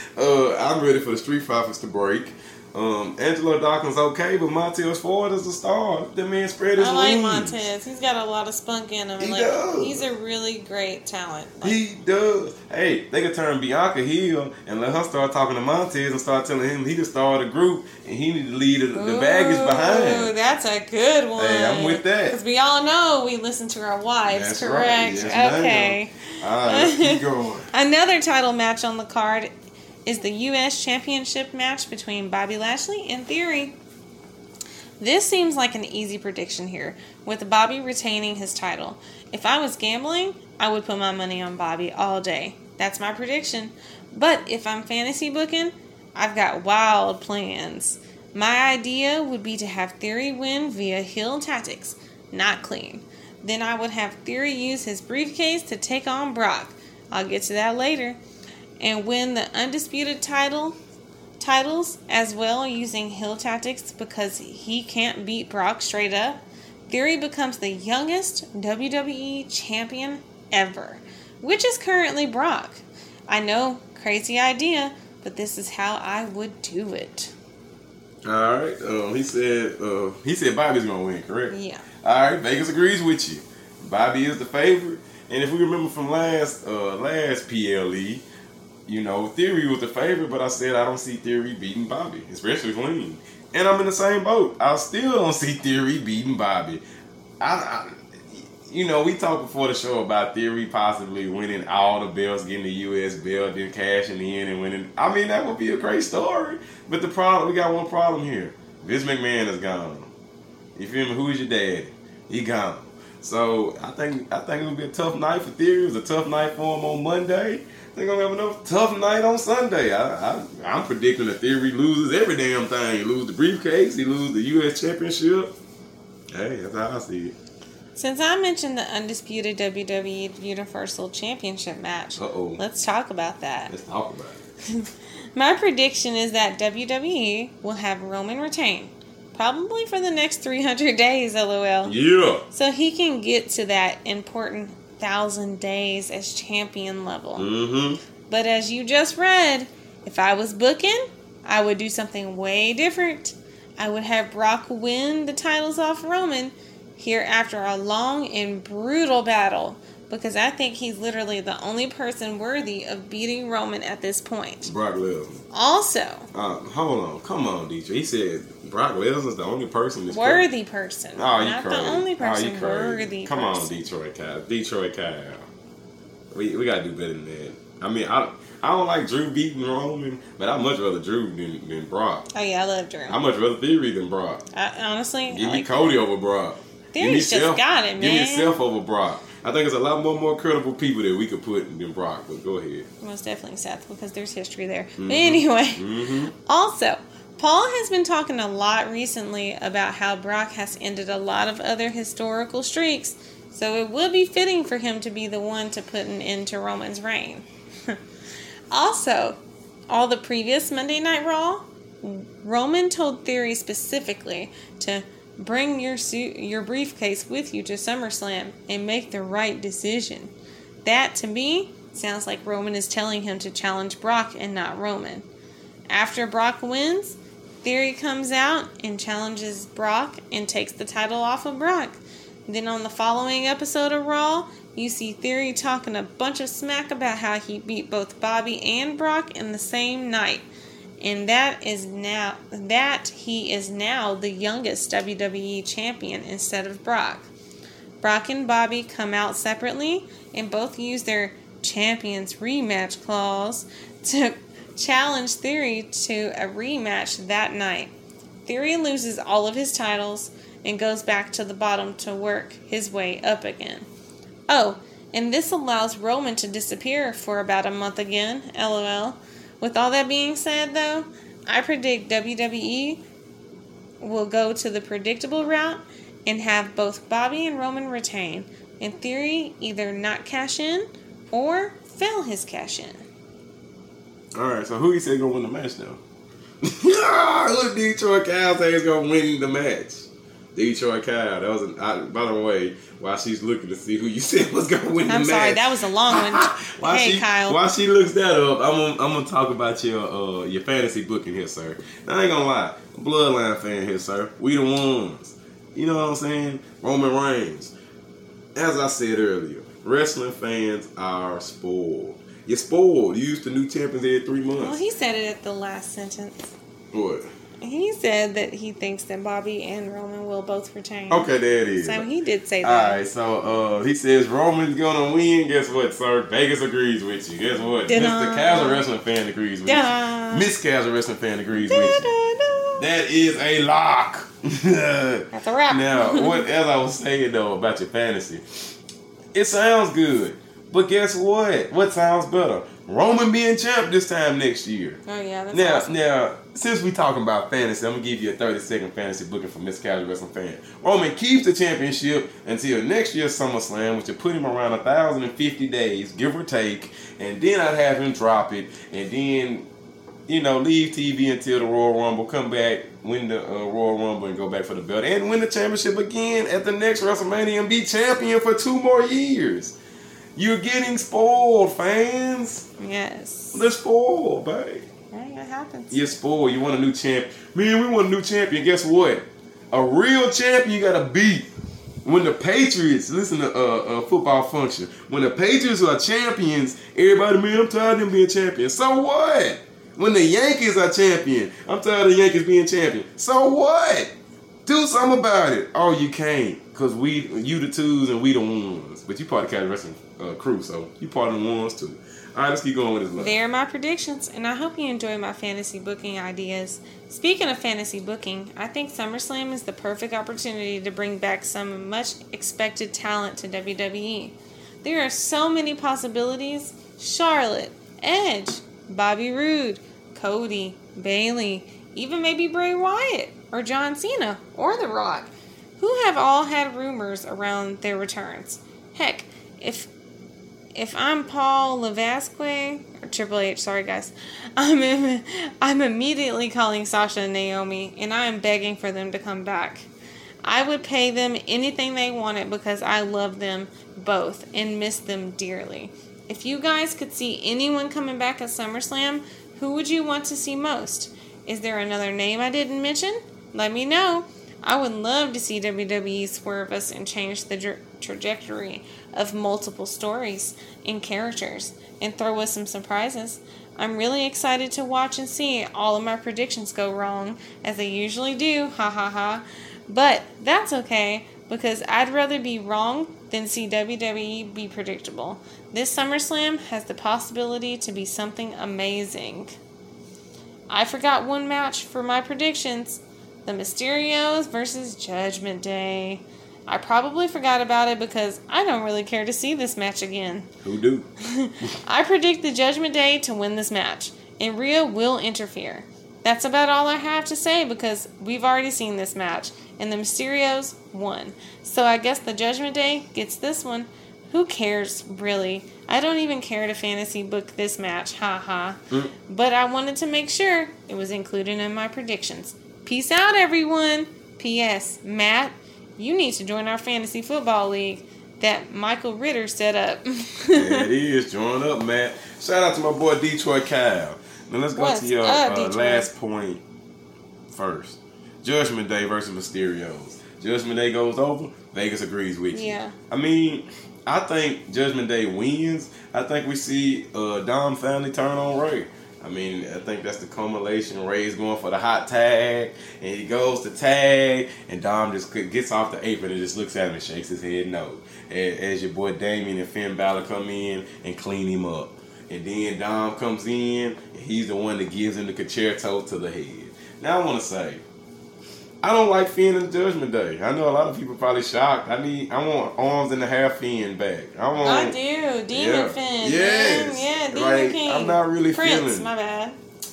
I'm ready for the Street Profits to break. Angelo Dawkins okay, but Montez Ford is the star. The man spread his wings. I like Montez. He's got a lot of spunk in him. He does. He's a really great talent. He does. Hey, they could turn Bianca heel and let her start talking to Montez and start telling him he the star of the group and he need to leave the baggage behind. Ooh, that's a good one. Hey, I'm with that. Because we all know we listen to our wives, that's correct? Right. Yes, okay. All right, let's keep going. Another title match on the card is the U.S. Championship match between Bobby Lashley and Theory. This seems like an easy prediction here, with Bobby retaining his title. If I was gambling, I would put my money on Bobby all day. That's my prediction. But if I'm fantasy booking, I've got wild plans. My idea would be to have Theory win via heel tactics, not clean. Then I would have Theory use his briefcase to take on Brock. I'll get to that later. And win the undisputed titles as well, using heel tactics, because he can't beat Brock straight up. Theory becomes the youngest WWE champion ever, which is currently Brock. I know, crazy idea, but this is how I would do it. All right. He said Bobby's going to win, correct? Yeah. All right. Vegas agrees with you. Bobby is the favorite. And if we remember from last PLE, you know, Theory was the favorite, but I said I don't see Theory beating Bobby, especially clean. And I'm in the same boat. I still don't see Theory beating Bobby. You know, we talked before the show about Theory possibly winning all the belts, getting the U.S. belt, then cashing in and winning. I mean, that would be a great story. But we got one problem here. Vince McMahon is gone. You feel me? Who's your daddy? He gone. So I think it'll be a tough night for Theory. It was a tough night for him on Monday. They're gonna have another tough night on Sunday. I'm predicting that Theory loses every damn thing. He loses the briefcase. He loses the U.S. championship. Hey, that's how I see it. Since I mentioned the undisputed WWE Universal Championship match, let's talk about that. Let's talk about it. My prediction is that WWE will have Roman retain, probably for the next 300 days, LOL. Yeah. So he can get to that important 1,000 days as champion level. Mm-hmm. But as you just read, if I was booking, I would do something way different. I would have Brock win the titles off Roman here after a long and brutal battle, because I think he's literally the only person worthy of beating Roman at this point. Brock Lesnar. Also. Hold on. Come on, DJ. He said Brock Lesnar's the only person that's worthy person. Oh, you crazy. Not the only person worthy. Come on, Detroit Kyle. Detroit Kyle. We got to do better than that. I mean, I don't like Drew beating Roman, but I'd much rather Drew than Brock. Oh, yeah, I love Drew. I'd much rather Theory than Brock. Honestly, give me Cody over Brock. Theory's just got it, man. Give yourself over Brock. I think there's a lot more credible people that we could put than Brock, but go ahead. Most definitely Seth, because there's history there. Mm-hmm. But anyway, Also, Paul has been talking a lot recently about how Brock has ended a lot of other historical streaks, so it would be fitting for him to be the one to put an end to Roman's reign. Also, all the previous Monday Night Raw, Roman told Theory specifically to bring your suit, your briefcase with you to SummerSlam and make the right decision. That, to me, sounds like Roman is telling him to challenge Brock and not Roman. After Brock wins, Theory comes out and challenges Brock and takes the title off of Brock. Then on the following episode of Raw, you see Theory talking a bunch of smack about how he beat both Bobby and Brock in the same night. And he is now the youngest WWE champion instead of Brock. Brock and Bobby come out separately and both use their champions rematch clause to challenge Theory to a rematch that night. Theory loses all of his titles and goes back to the bottom to work his way up again. Oh, and this allows Roman to disappear for about a month again, LOL. With all that being said, though, I predict WWE will go to the predictable route and have both Bobby and Roman retain. In Theory, either not cash in or fail his cash in. All right, so who you say going to win the match, though? Look, Detroit Kyle says going to win the match. Detroit Kyle. That was by the way, while she's looking to see who you said was gonna win the match. I'm sorry, that was a long one. Kyle. While she looks that up, I'm gonna talk about your fantasy booking here, sir. I ain't gonna lie, Bloodline fan here, sir. We the ones. You know what I'm saying? Roman Reigns. As I said earlier, wrestling fans are spoiled. You're spoiled. You used to new champions every 3 months. Well, he said it at the last sentence. What? He said that he thinks that Bobby and Roman will both retain. Okay, there it is. So he did say that. All right, so he says Roman's going to win. Guess what, sir? Vegas agrees with you. Guess what? Mr. Casual Wrestling Fan agrees with you. Miss Casual Wrestling Fan agrees with you. That is a lock. That's a wrap. Now, what else I was saying, though, about your fantasy. It sounds good, but guess what? What sounds better? Roman being champ this time next year. Oh, yeah, that's awesome. Now, since we talking about fantasy, I'm going to give you a 30-second fantasy booking for Miss Casual Wrestling Fan. Roman keeps the championship until next year's SummerSlam, which will put him around 1,050 days, give or take, and then I'd have him drop it, and then, you know, leave TV until the Royal Rumble, come back, win the Royal Rumble, and go back for the belt, and win the championship again at the next WrestleMania and be champion for 2 more years. You're getting spoiled, fans. Yes. They're spoiled, babe. Yeah, It happens. You're spoiled. You want a new champ. Man, we want a new champion. Guess what? A real champion you gotta beat. When the Patriots, listen to Football Function. When the Patriots are champions, everybody, man, I'm tired of them being champions. So what? When the Yankees are champion, I'm tired of the Yankees being champion. So what? Do something about it. Oh, you can't. Because you the twos and we the ones. But you part of the wrestling crew, so you part of the ones too. All right, let's keep going with this love. They are my predictions, and I hope you enjoy my fantasy booking ideas. Speaking of fantasy booking, I think SummerSlam is the perfect opportunity to bring back some much-expected talent to WWE. There are so many possibilities. Charlotte, Edge, Bobby Roode, Cody, Bayley, even maybe Bray Wyatt, or John Cena, or The Rock, who have all had rumors around their returns. Heck, if I'm Paul Levesque, or Triple H, sorry guys, I'm immediately calling Sasha and Naomi, and I am begging for them to come back. I would pay them anything they wanted because I love them both and miss them dearly. If you guys could see anyone coming back at SummerSlam, who would you want to see most? Is there another name I didn't mention? Let me know. I would love to see WWE swerve us and change the trajectory of multiple stories and characters and throw us some surprises. I'm really excited to watch and see all of my predictions go wrong, as they usually do, ha ha ha. But that's okay, because I'd rather be wrong than see WWE be predictable. This SummerSlam has the possibility to be something amazing. I forgot one match for my predictions. The Mysterios versus Judgment Day. I probably forgot about it because I don't really care to see this match again. Who do? I predict the Judgment Day to win this match, and Rhea will interfere. That's about all I have to say because we've already seen this match, and the Mysterios won. So I guess the Judgment Day gets this one. Who cares, really? I don't even care to fantasy book this match, haha. Mm. But I wanted to make sure it was included in my predictions. Peace out, everyone. P.S. Matt, you need to join our fantasy football league that Michael Ritter set up. There it is. Join up, Matt. Shout out to my boy, Detroit Kyle. Now, let's go to your last point first. Judgment Day versus Mysterios. Judgment Day goes over. Vegas agrees with you. Yeah. I mean, I think Judgment Day wins. I think we see Dom finally turn on Ray. I mean, I think that's the culmination. Ray's going for the hot tag, and he goes to tag, and Dom just gets off the apron and just looks at him and shakes his head no. As your boy Damien and Finn Balor come in and clean him up. And then Dom comes in, and he's the one that gives him the concerto to the head. Now I want to say, I don't like Finn in Judgment Day. I know a lot of people probably shocked. I want arms and a half Finn back. I do. Demon Finn. Yes. Man. Yeah, Demon King. I'm not really feeling. Prince, my bad.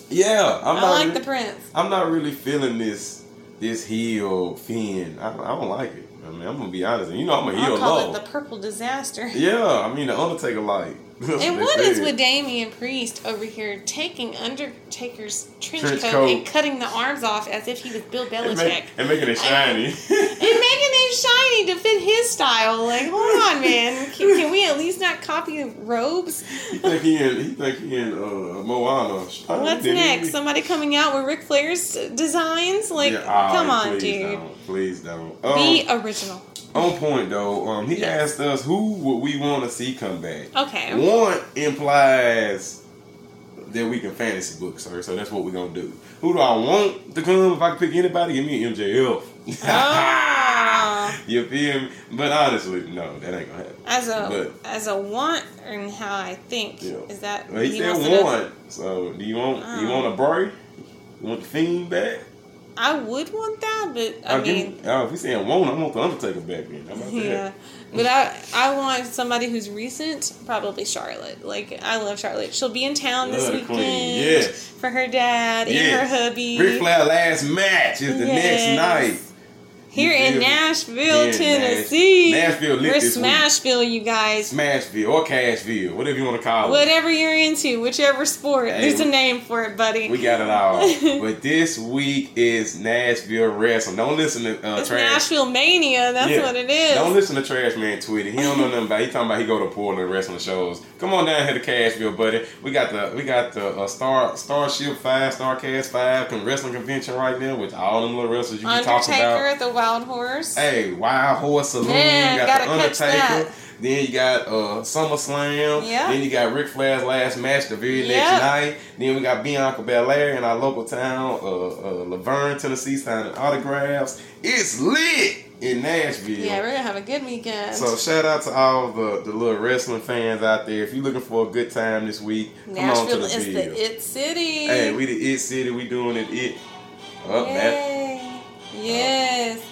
Yeah. I like the Prince. I'm not really feeling this heel Finn. I don't like it. I mean, I'm going to be honest. You know I'm a heel low. I call it the purple disaster. Yeah. I mean, the Undertaker like. And what is with Damian Priest over here taking Undertaker's trench coat and cutting the arms off as if he was Bill Belichick? And making it shiny. And making it shiny to fit his style. Like, hold on, man. Can we at least not copy robes? He think he in Moana. What's next? Somebody coming out with Ric Flair's designs? Like, come on, please, dude. Please don't. Be original. On point, though. He asked us, who would we want to see come back? Okay. One implies that we can fantasy book, sir. So that's what we're going to do. Who do I want to come? If I could pick anybody, give me an MJF. Oh. You feel me? But honestly, no, that ain't going to happen. As a want and how I think. Yeah. Is that... Well, he said want. So do you want a Bray? You want the Fiend back? I would want that, but if we saying won't, I want the Undertaker back then. How about that? But I want somebody who's recent, probably Charlotte. Like, I love Charlotte. She'll be in town this weekend for her dad and her hubby. Ric Flair last match is the next night. Here in Nashville, Tennessee. Nashville lit this week. We're Smashville, you guys. Smashville or Cashville, whatever you want to call it. Whatever you're into, whichever sport. Hey, there's a name for it, buddy. We got it all. But this week is Nashville Wrestling. Don't listen to It's Trash. Nashville Mania. That's what it is. Don't listen to Trash Man tweeting. He don't know nothing about it. He talking about he go to Portland wrestling shows. Come on down here to Cashville, buddy. We got the Starship 5, Starcast 5 wrestling convention right now with all them little wrestlers you be talking about. Undertaker, the Wild Horse. Hey, Wild Horse Saloon. Yeah, you got the Undertaker. Then you got SummerSlam. Yeah. Then you got Ric Flair's last match the very next night. Then we got Bianca Belair in our local town, Laverne, Tennessee, signing autographs. It's lit in Nashville. Yeah, we're going to have a good weekend. So shout out to all the little wrestling fans out there. If you're looking for a good time this week, Nashville come on to the field. The It City. Hey, we the It City. We doing it. Matt. Yes.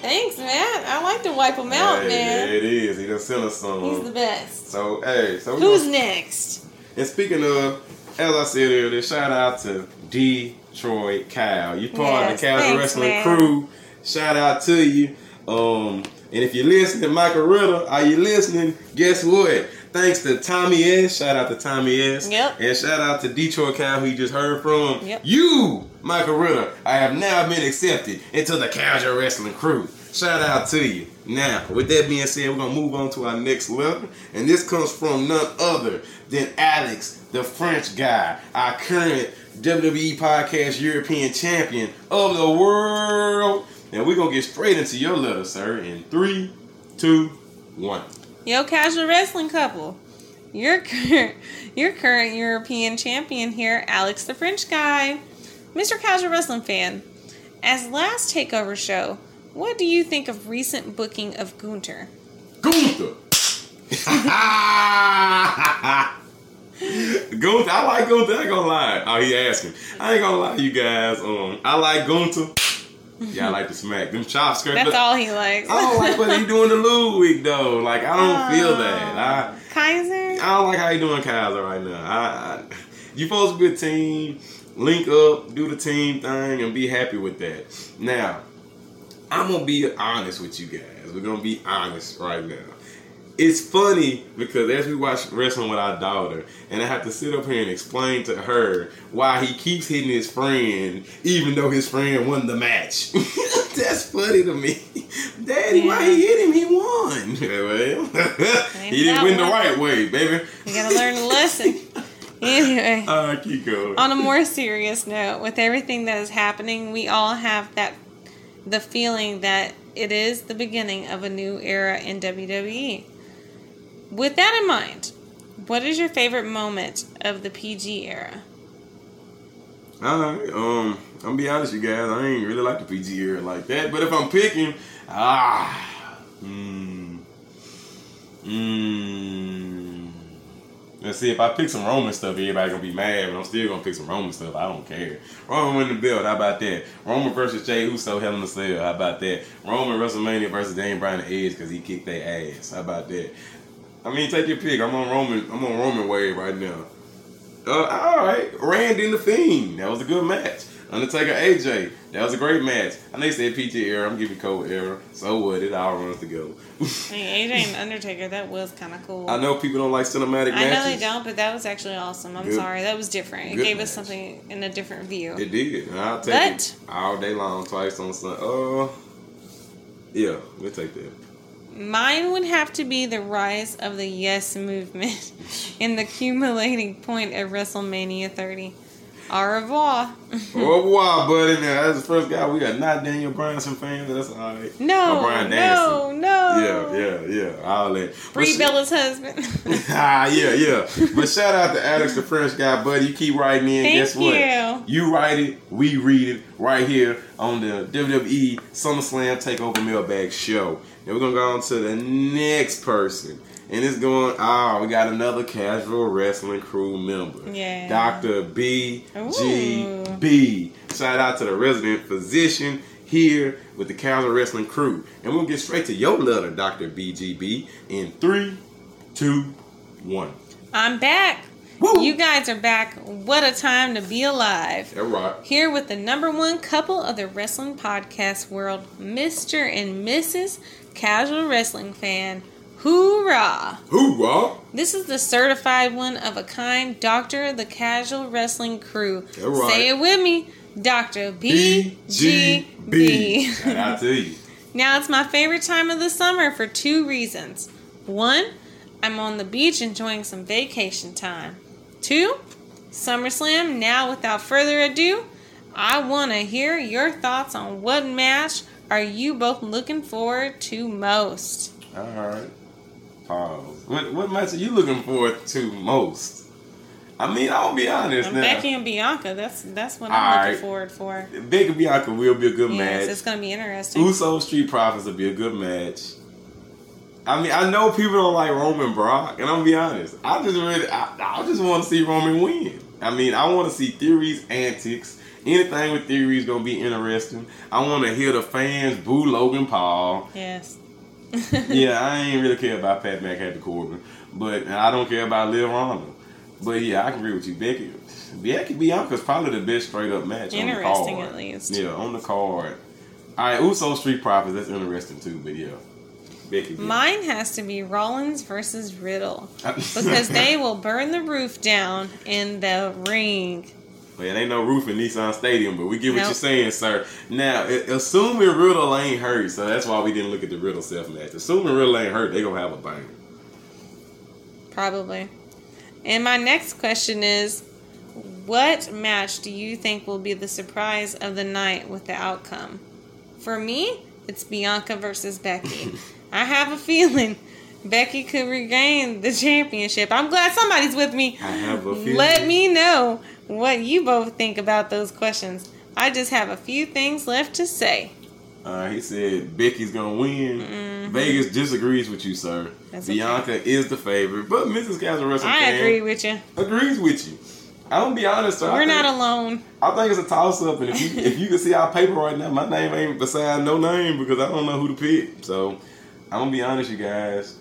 Thanks, Matt. I like to wipe him out, man. Yeah, it is. He done sent us some. He's the best. So, hey. So who's next? And speaking of, as I said earlier, shout out to Detroit Kyle. You're part of the Kyle Wrestling crew. Shout out to you. And if you're listening, Michael Riddle, are you listening? Guess what? Thanks to Tommy S. Shout out to Tommy S. Yep. And shout out to Detroit Kyle, who you just heard from. Yep. You, Michael Ritter, I have now been accepted into the Casual Wrestling crew. Shout out to you. Now, with that being said, we're going to move on to our next level. And this comes from none other than Alex, the French guy, our current WWE Podcast European Champion of the World. Now, we're going to get straight into your letter, sir, in 3, 2, 1. Yo, Casual Wrestling couple. Your current European champion here, Alex the French guy. Mr. Casual Wrestling fan, as last takeover show, what do you think of recent booking of Gunther? Gunther! Gunther, I like Gunther, I ain't gonna lie. Oh, he asking. I ain't gonna lie, you guys. I like Gunther. Yeah, I like to smack them chops. That's all he likes. I don't like what he doing to Ludwig though. Like I don't feel that. Kaiser. I don't like how he doing Kaiser right now. You supposed to be a team, link up, do the team thing, and be happy with that. Now, I'm gonna be honest with you guys. We're gonna be honest right now. It's funny because as we watch wrestling with our daughter, and I have to sit up here and explain to her why he keeps hitting his friend, even though his friend won the match. That's funny to me. Daddy, why he hit him? He won. He didn't win the right way, baby. You gotta learn a lesson. Anyway, keep going. On a more serious note, with everything that is happening, we all have the feeling that it is the beginning of a new era in WWE. With that in mind, what is your favorite moment of the PG era? Alright, I'm gonna be honest, you guys, I ain't really like the PG era like that, but if I'm picking, let's see, if I pick some Roman stuff, everybody gonna be mad, but I'm still gonna pick some Roman stuff. I don't care. Roman win the belt, how about that? Roman versus Jey Uso, Hell in a Cell, how about that? Roman WrestleMania versus Daniel Bryan and Edge because he kicked their ass, how about that? I mean, take your pick. I'm on Roman wave right now. All right, Randy and the Fiend. That was a good match. Undertaker AJ. That was a great match. I know you said PG era. I'm giving Cole era. So what? It all runs together. I mean, AJ and Undertaker. That was kind of cool. I know people don't like cinematic matches. I know they don't, but that was actually awesome. I'm sorry. That was different. It gave us something in a different view. It did. And I'll take it all day long, twice on Sunday. Yeah, we'll take that. Mine would have to be the rise of the Yes Movement and the accumulating point at WrestleMania 30. Au revoir. Au revoir, buddy. Now, that's the first guy. We are not Daniel Bryan fans. That's all right. No, Bryan Danielson. No. Yeah. All that. Free Bella's husband. Yeah. But shout out to Alex, the French guy, buddy. You keep writing in. Guess what? You write it, we read it right here on the WWE SummerSlam Takeover Mailbag Show. And we're going to go on to the next person. And it's going, we got another Casual Wrestling crew member. Yeah. Dr. BGB. Shout out to the resident physician here with the Casual Wrestling crew. And we'll get straight to your letter, Dr. BGB, in 3, 2, 1. I'm back. Woo! You guys are back. What a time to be alive. Yeah, right. Here with the number one couple of the wrestling podcast world, Mr. and Mrs. Casual Wrestling Fan. Hoorah! Hoorah! This is the certified one of a kind, Doctor of the Casual Wrestling Crew. Yeah, right. Say it with me, Dr. BGB. Shout out to you. Now it's my favorite time of the summer for two reasons. One, I'm on the beach enjoying some vacation time. Two, SummerSlam. Now, without further ado, I want to hear your thoughts on what match are you both looking forward to most? All right. Pause. What match are you looking forward to most? I mean, I'll be honest now. Becky and Bianca. That's what I'm looking forward for. Becky and Bianca will be a good match. Yes, it's going to be interesting. Usos Street Profits will be a good match. I mean, I know people don't like Roman Brock, and I'm going to be honest. I just want to see Roman win. I mean, I want to see Theory's antics. Anything with Theory is going to be interesting. I want to hear the fans boo Logan Paul. Yes. Yeah, I ain't really care about Pat McAfee, Happy Corbin, but I don't care about Liv Ronda. But yeah, I can agree with you. Becky Bianca's probably the best straight up match. Interesting, on the card. At least. Yeah, on the card. All right, Usos Street Profits. That's interesting too. But yeah, Becky. Mine has to be Rollins versus Riddle because they will burn the roof down in the ring. Well, it ain't no roof in Nissan Stadium, but we get what you're saying, sir. Now, assuming Riddle ain't hurt, so that's why we didn't look at the Riddle self match. Assuming Riddle ain't hurt, they gonna have a banger. Probably. And my next question is, what match do you think will be the surprise of the night with the outcome? For me, it's Bianca versus Becky. I have a feeling Becky could regain the championship. I'm glad somebody's with me. I have a feeling. Let me know what you both think about those questions. I just have a few things left to say. He said Becky's going to win. Mm-hmm. Vegas disagrees with you, sir. That's Bianca is the favorite. But Mrs. Casual Wrestling Fan agree with you. Agrees with you. I'm going to be honest, sir. We're not alone. I think it's a toss-up. And if you can see our paper right now, my name ain't beside no name because I don't know who to pick. So, I'm going to be honest, you guys.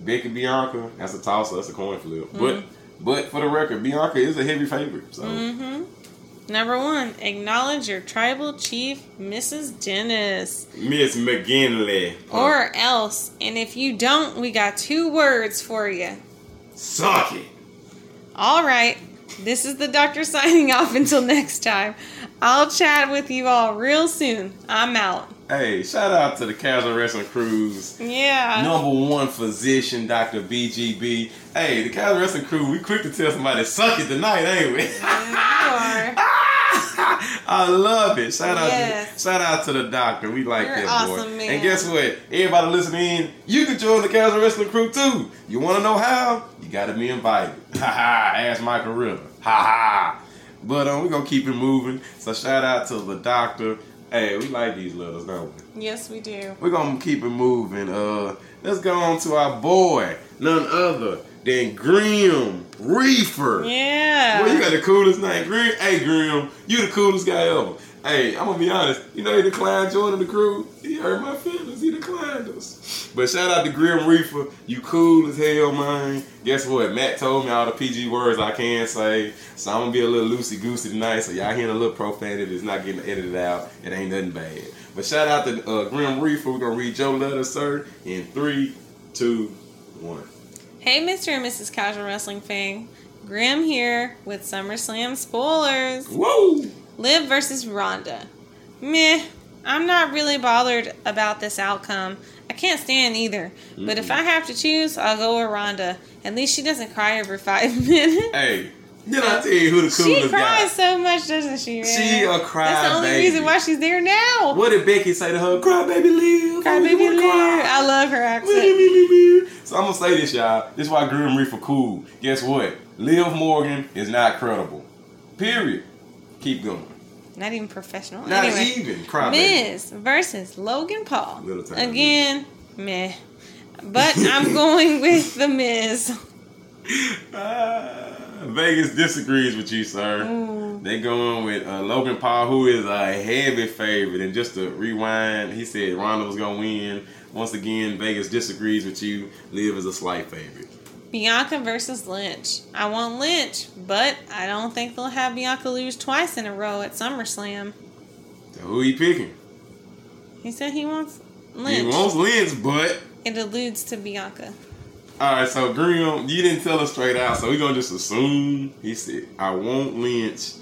Becky, Bianca, that's a toss-up. That's a coin flip. Mm-hmm. But for the record, Bianca is a heavy favorite. So. Mm-hmm. Number one, acknowledge your tribal chief, Mrs. Dennis. Miss McGinley. Or else. And if you don't, we got two words for you. Suck it. All right. This is the doctor signing off until next time. I'll chat with you all real soon. I'm out. Hey, shout out to the Casual Wrestling Crews. Yeah. Number one physician, Dr. BGB. Hey, the Casual Wrestling Crew, we quick to tell somebody, suck it tonight, ain't we? Yeah, you are. I love it. Shout out to the doctor. We like that awesome, boy. Man. And guess what? Everybody listening, you can join the Casual Wrestling Crew too. You want to know how? You got to be invited. Ha ha. Ask Michael Riddle. Ha ha. But we're going to keep it moving. So shout out to the doctor. Hey, we like these letters, don't we? Yes, we do. We're going to keep it moving. Let's go on to our boy. None other than Grim Reefer. Yeah. Well, you got the coolest name. Grim. Hey, Grim, you the coolest guy ever. Hey, I'm going to be honest. You know he declined joining the crew. He hurt my feelings. He declined us. But shout out to Grim Reefer. You cool as hell, man. Guess what? Matt told me all the PG words I can say. So I'm going to be a little loosey-goosey tonight. So y'all hearing a little profanity. It's not getting edited out. It ain't nothing bad. But shout out to Grim Reefer. We're going to read your letter, sir, in 3, 2, 1. Hey, Mr. and Mrs. Casual Wrestling Fan. Grim here with SummerSlam spoilers. Whoa! Liv versus Ronda. Meh. I'm not really bothered about this outcome. I can't stand either. Mm-hmm. But if I have to choose, I'll go with Ronda. At least she doesn't cry every 5 minutes. Hey, did I tell you who the coolest guy? She cries so much, doesn't she, man? She a cry baby. That's the only reason why she's there now. What did Becky say to her? Cry baby Liv. Cry baby Liv. I love her accent. So I'm going to say this, y'all. This is why Grim Reefer cool. Guess what? Liv Morgan is not credible. Period. Keep going. Not even professional. Not even. Cry Miz baby. Versus Logan Paul. Again, meh. But I'm going with The Miz. Vegas disagrees with you, sir. Ooh. They going with Logan Paul, who is a heavy favorite. And just to rewind, he said Ronda was going to win. Once again, Vegas disagrees with you. Liv is a slight favorite. Bianca versus Lynch. I want Lynch, but I don't think they'll have Bianca lose twice in a row at SummerSlam. Who he picking? He said he wants Lynch. He wants Lynch, but... It alludes to Bianca. Alright, so Graham, you didn't tell us straight out, so we're going to just assume. He said, I want Lynch,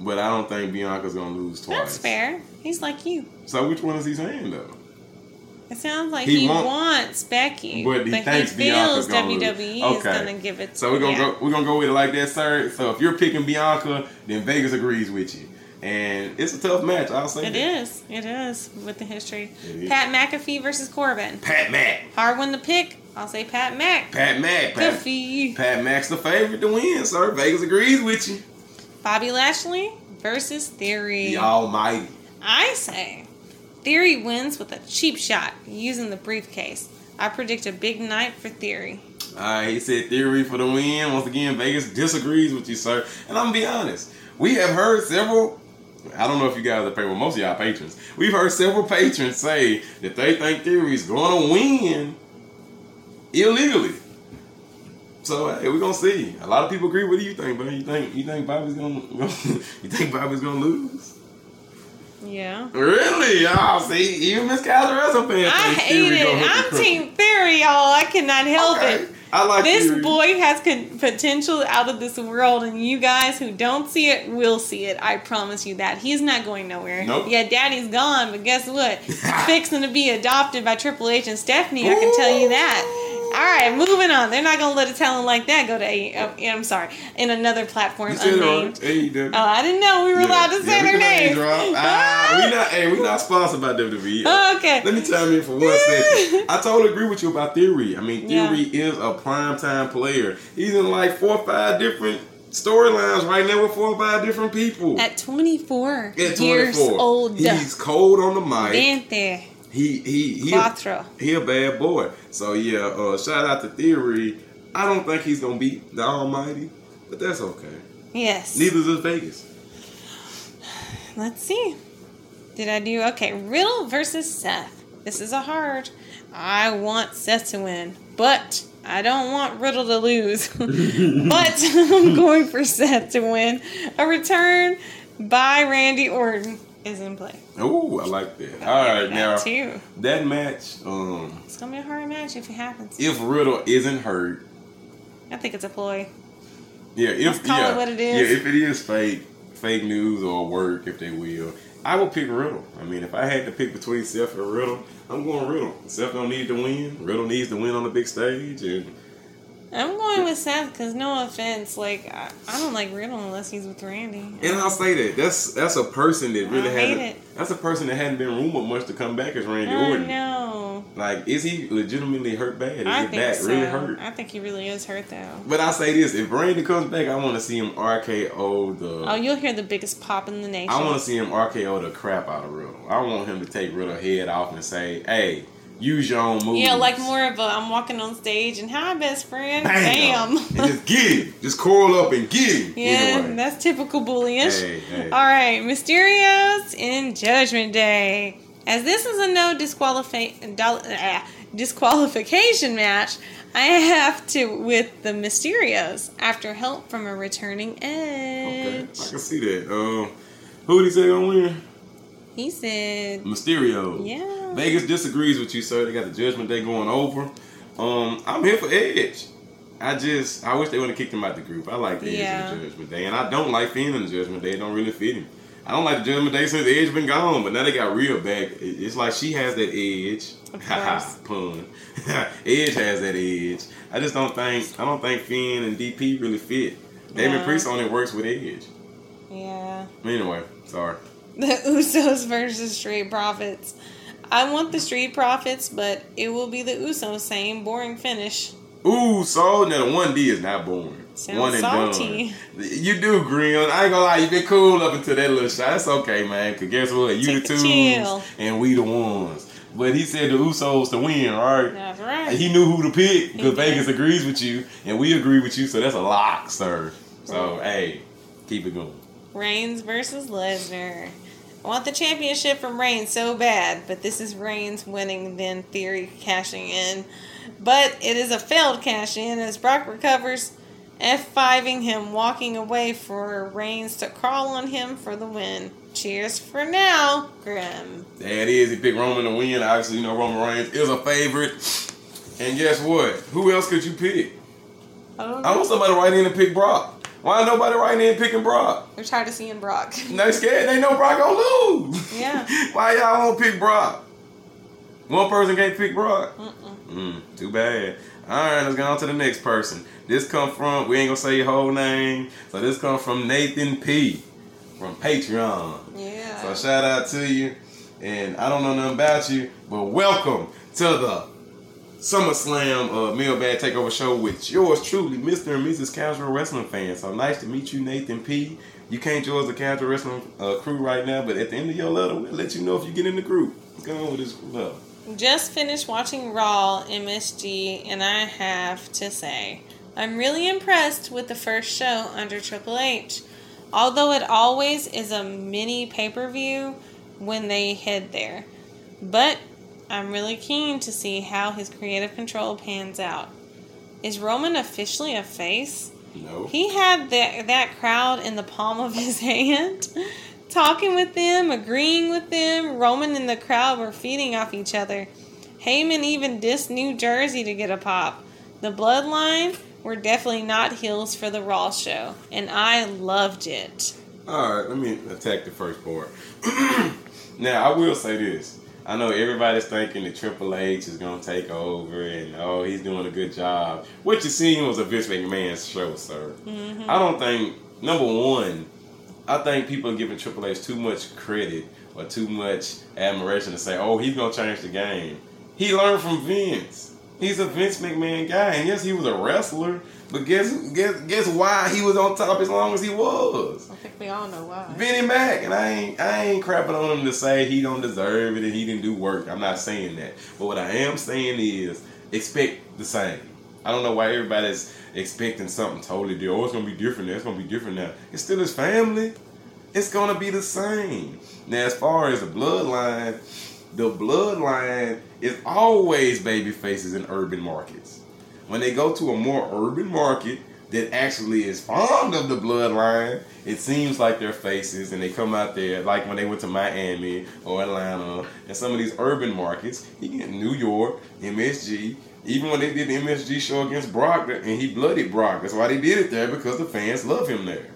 but I don't think Bianca's going to lose twice. That's fair. He's like you. So which one is he saying, though? It sounds like he wants Becky, but he thinks Bianca's going to lose. WWE is going to give it. So we're gonna go with it like that, sir. So if you're picking Bianca, then Vegas agrees with you, and it's a tough match. I'll say it is with the history. Pat McAfee versus Corbin. Pat Mac. Hard one to pick. I'll say Pat Mac. Pat Mac. Pat Mac's the favorite to win, sir. Vegas agrees with you. Bobby Lashley versus Theory. The Almighty. I say. Theory wins with a cheap shot using the briefcase. I predict a big night for Theory. Alright, he said Theory for the win. Once again, Vegas disagrees with you, sir. And I'm going to be honest. We have heard several... I don't know if you guys are paying, well, most of y'all patrons. We've heard several patrons say that they think Theory's going to win illegally. So, hey, we're going to see. A lot of people agree. What do you think, buddy? You think Bobby's going to... You think Bobby's going to lose? Yeah. Really? Oh, see, even Miss Calderessa fan. I hate it. I'm Team Theory, y'all. I cannot help it. I like this Theory. Boy has potential out of this world, and you guys who don't see it will see it. I promise you that. He's not going nowhere. Nope. Yeah, Daddy's gone, but guess what? He's fixing to be adopted by Triple H and Stephanie. Ooh. I can tell you that. All right, moving on. They're not going to let a talent like that go to AEW. I'm sorry. In another platform unnamed. AEW. Oh, I didn't know we were allowed to say their name. We're not sponsored by WWE. Oh, okay. Let me chime in for one second. I totally agree with you about Theory. I mean, Theory is a primetime player. He's in like 4 or 5 different storylines right now with 4 or 5 different people. At 24 years old. He's cold on the mic. Vente. He a bad boy. So yeah, shout out to Theory. I don't think he's gonna beat the Almighty, but that's okay. Yes. Neither does Vegas. Let's see. Did I do okay? Riddle versus Seth. This is a hard. I want Seth to win, but I don't want Riddle to lose. But I'm going for Seth to win. A return by Randy Orton is in play. Oh, I like that. Alright, now too. That match, it's gonna be a hard match if it happens. If Riddle isn't hurt. I think it's a ploy. Yeah, let's call it what it is. Yeah, if it is fake news or work, if they will, I will pick Riddle. I mean, if I had to pick between Seth and Riddle, I'm going Riddle. Seth don't need to win. Riddle needs to win on the big stage, and I'm going with Seth because, no offense, like I don't like Riddle unless he's with Randy. And I'll say that that's a person that really hasn't. That's a person that hadn't been rumored much to come back as Randy Orton. No, like is he legitimately hurt bad? Is his back really hurt? I think he really is hurt though. But I say this: if Randy comes back, I want to see him RKO the. Oh, you'll hear the biggest pop in the nation. I want to see him RKO the crap out of Riddle. I want him to take Riddle head off and say, "Hey. Use your own moves." Yeah, like more of a, I'm walking on stage and hi, best friend. Bam. And just get it. Just curl up and get it. Yeah, anyway. That's typical bullyish. Hey. All right, Mysterios in Judgment Day. As this is a no disqualification match, I have to with the Mysterios after help from a returning Edge. Okay, I can see that. Who did he say gonna win? He said... Mysterio. Yeah. Vegas disagrees with you, sir. They got the Judgment Day going over. I'm here for Edge. I wish they would have kicked him out the group. I like Edge in the Judgment Day. And I don't like Finn in the Judgment Day. It don't really fit him. I don't like the Judgment Day since Edge been gone. But now they got Rhea back. It's like she has that edge. Haha, pun. Edge has that edge. I just don't think Finn and DP really fit. Damon Priest only works with Edge. Yeah. Anyway, sorry. The Usos versus Street Profits. I want the Street Profits, but it will be the Usos. Same boring finish. Ooh, so now the 1D is not boring. Sounds one and salty. Done. You do, Green. I ain't gonna lie. You been cool up until that little shot. It's okay, man. Cause guess what? You the twos and we the ones. But he said the Usos to win, right? That's right. He knew who to pick because Vegas agrees with you and we agree with you. So that's a lock, sir. So hey, keep it going. Reigns versus Lesnar. I want the championship from Reigns so bad, but this is Reigns winning, then Theory cashing in. But it is a failed cash in as Brock recovers, F5ing him, walking away for Reigns to crawl on him for the win. Cheers for now, Grim. There it is. He picked Roman to win. Obviously, you know, Roman Reigns is a favorite. And guess what? Who else could you pick? I want somebody writing in to pick Brock. Why ain't nobody writing in picking Brock? They're tired of seeing Brock. They're scared. They know Brock gonna lose. Yeah. Why y'all won't pick Brock? One person can't pick Brock. Too bad. Alright, let's go on to the next person. This come from, we ain't gonna say your whole name. So this come from Nathan P. From Patreon. Yeah. So shout out to you. And I don't know nothing about you, but welcome to the SummerSlam Mailbag Takeover Show with yours truly, Mr. and Mrs. Casual Wrestling Fan. So nice to meet you, Nathan P. You can't join the Casual Wrestling crew right now, but at the end of your letter, we'll let you know if you get in the group. What's going on with this letter? Just finished watching Raw MSG, and I have to say, I'm really impressed with the first show under Triple H. Although it always is a mini pay-per-view when they head there. But I'm really keen to see how his creative control pans out. Is Roman officially a face? No. He had that crowd in the palm of his hand, talking with them, agreeing with them. Roman and the crowd were feeding off each other. Heyman even dissed New Jersey to get a pop. The Bloodline were definitely not heels for the Raw show, and I loved it. All right, let me attack the first part. Now, I will say this. I know everybody's thinking that Triple H is going to take over and, oh, he's doing a good job. What you seen was a Vince McMahon show, sir. Mm-hmm. I don't think, number one, I think people are giving Triple H too much credit or too much admiration to say, oh, he's going to change the game. He learned from Vince. He's a Vince McMahon guy. And yes, he was a wrestler, but guess why he was on top as long as he was? I think we all know why. Vinnie Mac, and I ain't crapping on him to say he don't deserve it and he didn't do work. I'm not saying that. But what I am saying is expect the same. I don't know why everybody's expecting something totally different. Oh, it's going to be different now. It's going to be different now. It's still his family. It's going to be the same. Now, as far as the bloodline is always baby faces in urban markets. When they go to a more urban market that actually is fond of the bloodline, it seems like they're faces and they come out there, like when they went to Miami or Atlanta and some of these urban markets, you get New York, MSG. Even when they did the MSG show against Brock, and he bloodied Brock. That's why they did it there, because the fans love him there.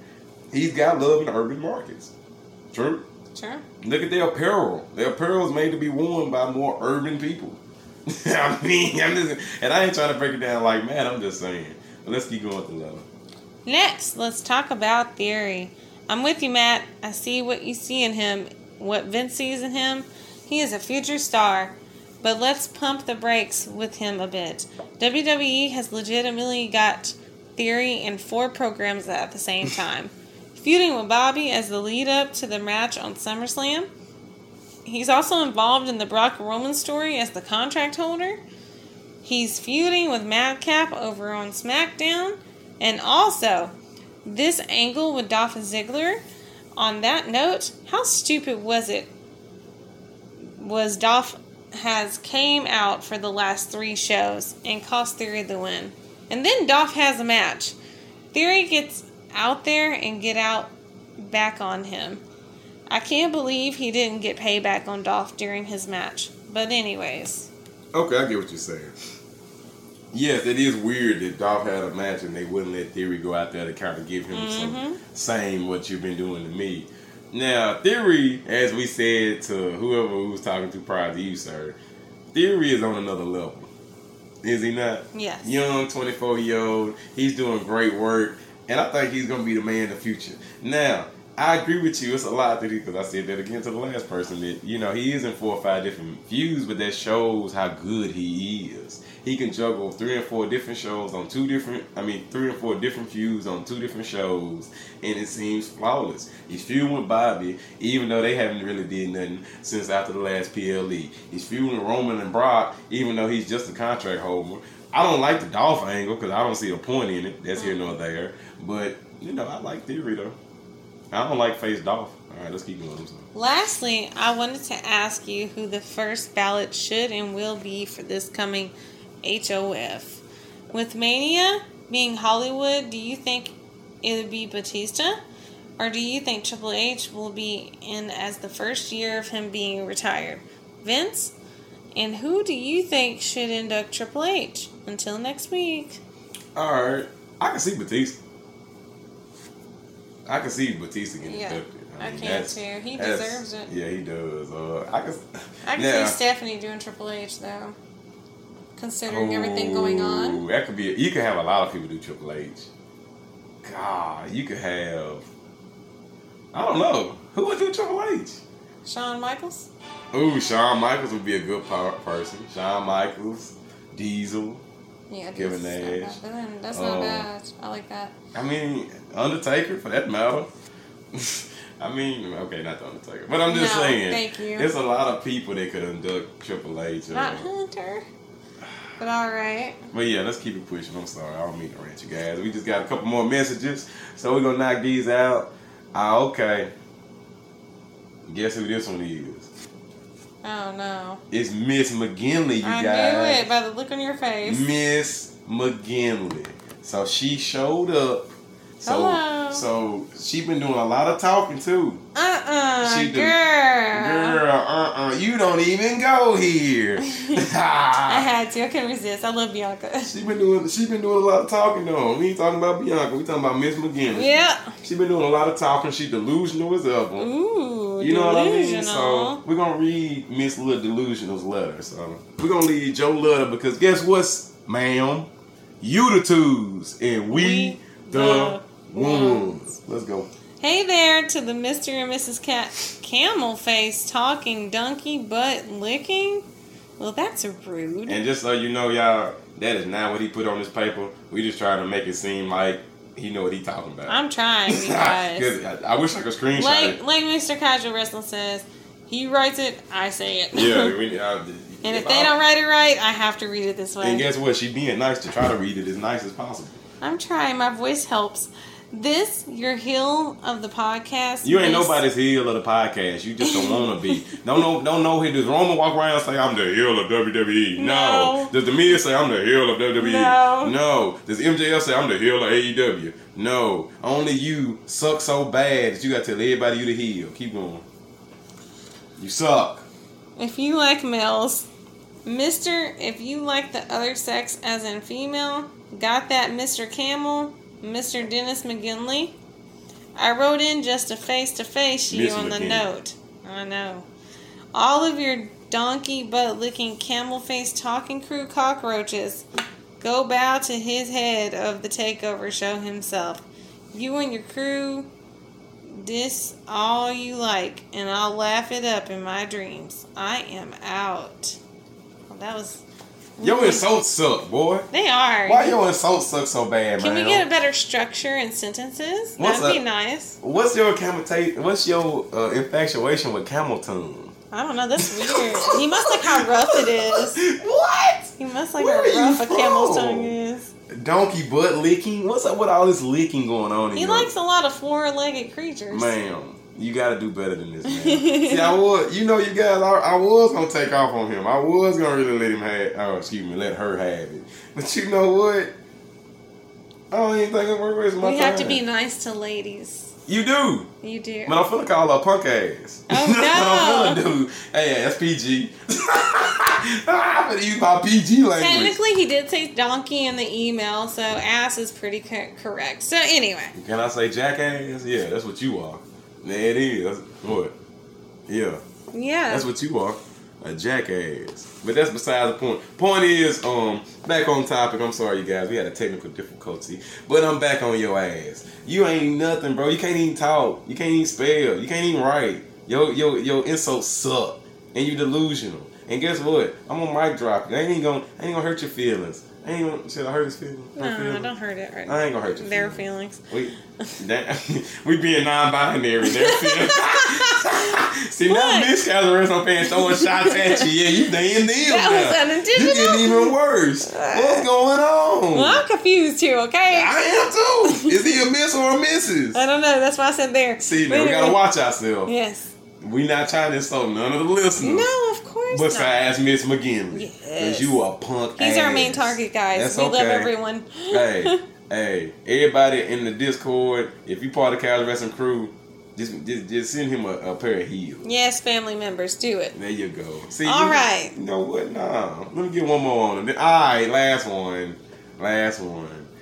He's got love in urban markets. True? Sure. Look at their apparel. Their apparel is made to be worn by more urban people. I mean, and I ain't trying to break it down like, man, I'm just saying. But let's keep going with the level. Next, let's talk about Theory. I'm with you, Matt. I see what you see in him, what Vince sees in him. He is a future star. But let's pump the brakes with him a bit. WWE has legitimately got Theory in 4 programs at the same time. Feuding with Bobby as the lead-up to the match on SummerSlam. He's also involved in the Brock Roman story as the contract holder. He's feuding with Madcap over on SmackDown. And also, this angle with Dolph Ziggler. On that note, how stupid was it? Was Dolph has came out for the last 3 shows and cost Theory the win. And then Dolph has a match. Theory gets out there and get out back on him. I can't believe he didn't get payback on Dolph during his match. But anyways. Okay, I get what you're saying. Yes, it is weird that Dolph had a match and they wouldn't let Theory go out there to kind of give him some same what you've been doing to me. Now, Theory, as we said to whoever we was talking to prior to you, sir, Theory is on another level. Is he not? Yes. Young, 24-year-old. He's doing great work. And I think he's going to be the man in the future. Now, I agree with you. It's a lot that he, because I said that again to the last person, that, you know, he is in 4 or 5 different views, but that shows how good he is. He can juggle 3 and 4 different shows on 2 different, 3 and 4 different feuds on 2 different shows, and it seems flawless. He's feuding with Bobby, even though they haven't really did nothing since after the last PLE. He's feuding with Roman and Brock, even though he's just a contract holder. I don't like the Dolph angle, because I don't see a point in it. That's here nor there. But, you know, I like Theory, though. I don't like face Dolph. All right, let's keep going. Lastly, I wanted to ask you who the first ballot should and will be for this coming HOF. With Mania being Hollywood, do you think it would be Batista? Or do you think Triple H will be in as the first year of him being retired? Vince? And who do you think should induct Triple H? Until next week. All right. I can see Batista. I can see Batista getting inducted. I mean, can't too. He deserves it. Yeah, he does. I can see Stephanie doing Triple H, though. Considering everything going on. That could be... You could have a lot of people do Triple H. God, you could have... I don't know. Who would do Triple H? Shawn Michaels? Ooh, Shawn Michaels would be a good person. Shawn Michaels, Diesel, Kevin Nash. That's not bad. I like that. I mean, Undertaker, for that matter. I mean, okay, not the Undertaker. But I'm just saying. Thank you. There's a lot of people that could induct Triple H. Not Hunter. But all right. But yeah, let's keep it pushing. I'm sorry. I don't mean to rant you guys. We just got a couple more messages. So we're going to knock these out. Okay. Guess who this one is? Oh, no. It's Miss McGinley, guys. I knew it by the look on your face. Miss McGinley. So she showed up. Hello. So she been doing a lot of talking, too. Girl, you don't even go here. I had to. I couldn't resist. I love Bianca. She been doing a lot of talking, though. We ain't talking about Bianca. We talking about Miss McGinnis. Yeah. She been doing a lot of talking. She delusional as ever. Ooh, you know delusional. What I mean? So we're going to read Miss Little Delusional's letter. So we're going to read your letter because guess what, ma'am? You the twos and we the ones. Let's go. Hey there to the Mr. and Mrs. Camel Face talking donkey butt licking. Well, that's rude. And just so you know, y'all, that is not what he put on his paper. We just trying to make it seem like he know what he talking about. I'm trying, because I wish I could screenshot it. Like Mr. Casual Wrestling says, he writes it, I say it. Yeah, and if they don't write it right, I have to read it this way. And guess what? She being nice to try to read it as nice as possible. I'm trying. My voice helps. This, your heel of the podcast. You ain't nobody's heel of the podcast. You just don't want to be. Don't know. Does Roman walk around and say, I'm the heel of WWE? No. Does The Miz say, I'm the heel of WWE? No. Does MJF say, I'm the heel of AEW? No. Only you suck so bad that you got to tell everybody you the heel. Keep going. You suck. If you like males, Mr. If you like the other sex as in female, got that Mr. Camel? Mr. Dennis McGinley, I wrote in just a face-to-face you on the note. I know. All of your donkey butt-licking camel-face talking crew cockroaches go bow to his head of the takeover show himself. You and your crew diss all you like, and I'll laugh it up in my dreams. I am out. Well, that was... Your insults suck, boy. They are. Why your insults suck so bad, man? Can we get a better structure in sentences? That'd be nice. What's your infatuation with camel tune? I don't know. That's weird. He must like how rough it is. What? He must like how rough a camel's tongue is. Donkey butt licking? What's up with all this licking going on in here? He likes a lot of four-legged creatures. Ma'am. You gotta do better than this, man. See, I was gonna take off on him. I was gonna really let her have it. But you know what? I don't even think it's worth wasting my time. You have to be nice to ladies. You do. You do. But I'm finna call her punk ass. Oh, no. But I'm finna do. Hey, that's PG. I'm finna use my PG language. Technically, he did say donkey in the email, so ass is pretty correct. So anyway. Can I say jackass? Yeah, that's what you are. It is. What? Yeah. Yeah. That's what you are. A jackass. But that's besides the point. Point is, back on topic. I'm sorry, you guys. We had a technical difficulty. But I'm back on your ass. You ain't nothing, bro. You can't even talk. You can't even spell. You can't even write. Your insults suck. And you delusional. And guess what? I'm gonna mic drop it. I ain't gonna hurt your feelings. Should I hurt his feelings? No, don't hurt it right now. I ain't gonna hurt your feelings. We being non-binary. Their feelings. See, now Miz has the wrestling fans throwing shots at you. Yeah, you damn deal. That was unintentional. You getting even worse. What's going on? Well, I'm confused too, okay? I am too. Is he a miss or a missus? I don't know. That's why I said there. See, now we got to watch ourselves. Yes. We not trying to insult none of the listeners. No, of course not. Besides Miss McGinley. Yes. Because you a punk ass. He's our main target, guys. That's okay. We love everyone. Hey, everybody in the Discord, if you part of the Cow's Wrestling crew, just send him a pair of heels. Yes, family members, do it. There you go. See, all right. You know what? No. Let me get one more on him. All right, last one.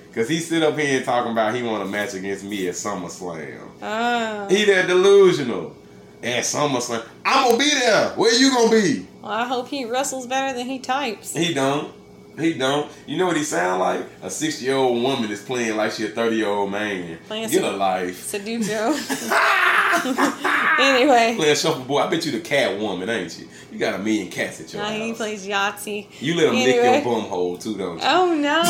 Because he sit up here and talking about he want a match against me at SummerSlam. Oh. He that delusional. At SummerSlam. I'm going to be there. Where you going to be? Well, I hope he wrestles better than he types. He don't. You know what he sound like? A 60-year-old woman is playing like she a 30-year-old man. Get a life. Seduco. Anyway. Playing shuffleboard. I bet you the cat woman, ain't you? You got a million cats at your house. He plays Yahtzee. You let him lick your bum hole too, don't you? Oh, no.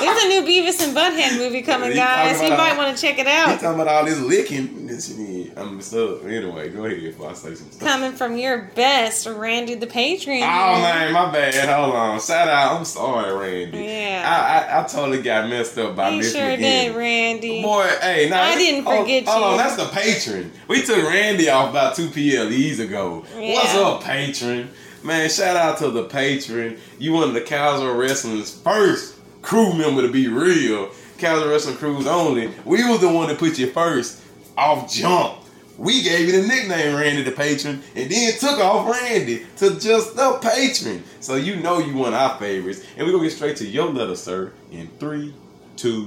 There's a new Beavis and Butthead movie coming, guys. You might want to check it out. He's talking about all this licking. Anyway, go ahead before I say some stuff. Coming from your best, Randy the Patriot. Oh, man, my bad. Hold on. Shout out. I'm sorry, Randy. Yeah. I totally got messed up by this. You sure did, Randy. Boy, hey. Now, I didn't forget you. Hold on. That's the patron. We took Randy off about 2 PLEs ago. Yeah. What's up, patron? Man, shout out to the patron. You one of the Cowser Wrestling's first crew member to be real. Cowser Wrestling Crews only. We was the one that put you first. Off jump. We gave you the nickname Randy the Patron and then took off Randy to just the Patron. So you know you one of our favorites. And we're going to get straight to your letter, sir, in 3, 2,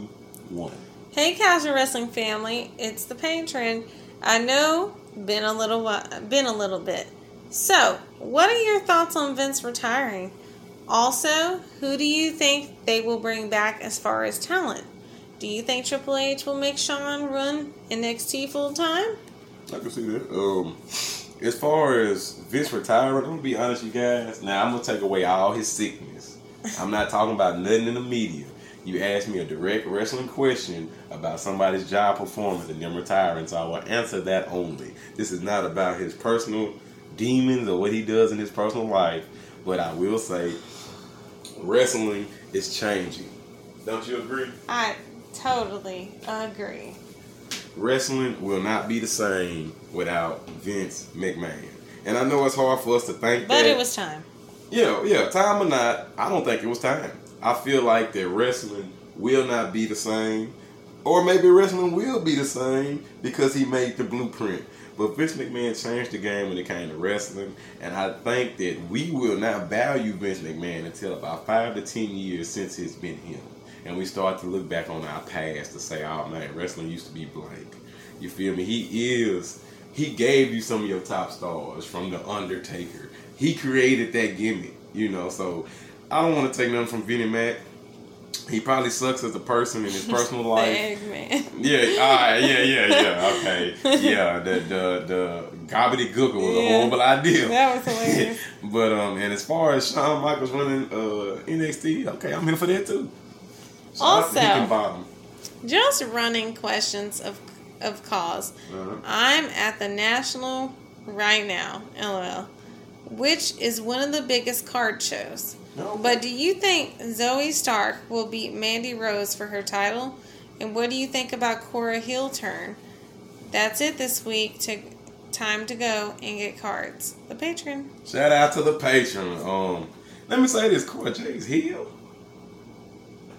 1. Hey, Casual Wrestling family. It's the Patron. I know, been a little bit. So, what are your thoughts on Vince retiring? Also, who do you think they will bring back as far as talent? Do you think Triple H will make Sean run NXT full time? I can see that. As far as Vince retiring, I'm gonna be honest, you guys. Now I'm gonna take away all his sickness. I'm not talking about nothing in the media. You asked me a direct wrestling question about somebody's job performance and them retiring, so I will answer that only. This is not about his personal demons or what he does in his personal life, but I will say wrestling is changing. Don't you agree? I totally agree. Wrestling will not be the same without Vince McMahon. And I know it's hard for us to think but that. But it was time. Yeah. Time or not, I don't think it was time. I feel like that wrestling will not be the same. Or maybe wrestling will be the same because he made the blueprint. But Vince McMahon changed the game when it came to wrestling. And I think that we will not value Vince McMahon until about 5 to 10 years since it's been him. And we start to look back on our past to say, oh man, wrestling used to be blank. You feel me? He gave you some of your top stars from The Undertaker. He created that gimmick, you know. So I don't want to take nothing from Vinnie Mac. He probably sucks as a person in his personal life. Eggman. Yeah, all right. Okay. Yeah, the gobbledygook was a horrible idea. That was hilarious. But and as far as Shawn Michaels running NXT, okay, I'm here for that too. So also, just running questions of cause. Uh-huh. I'm at the National right now, LOL, which is one of the biggest card shows. No. But do you think Zoe Stark will beat Mandy Rose for her title? And what do you think about Cora Hill turn? That's it this week. Time to go and get cards. The patron. Shout out to the patron. Let me say this, Cora Jay's heel.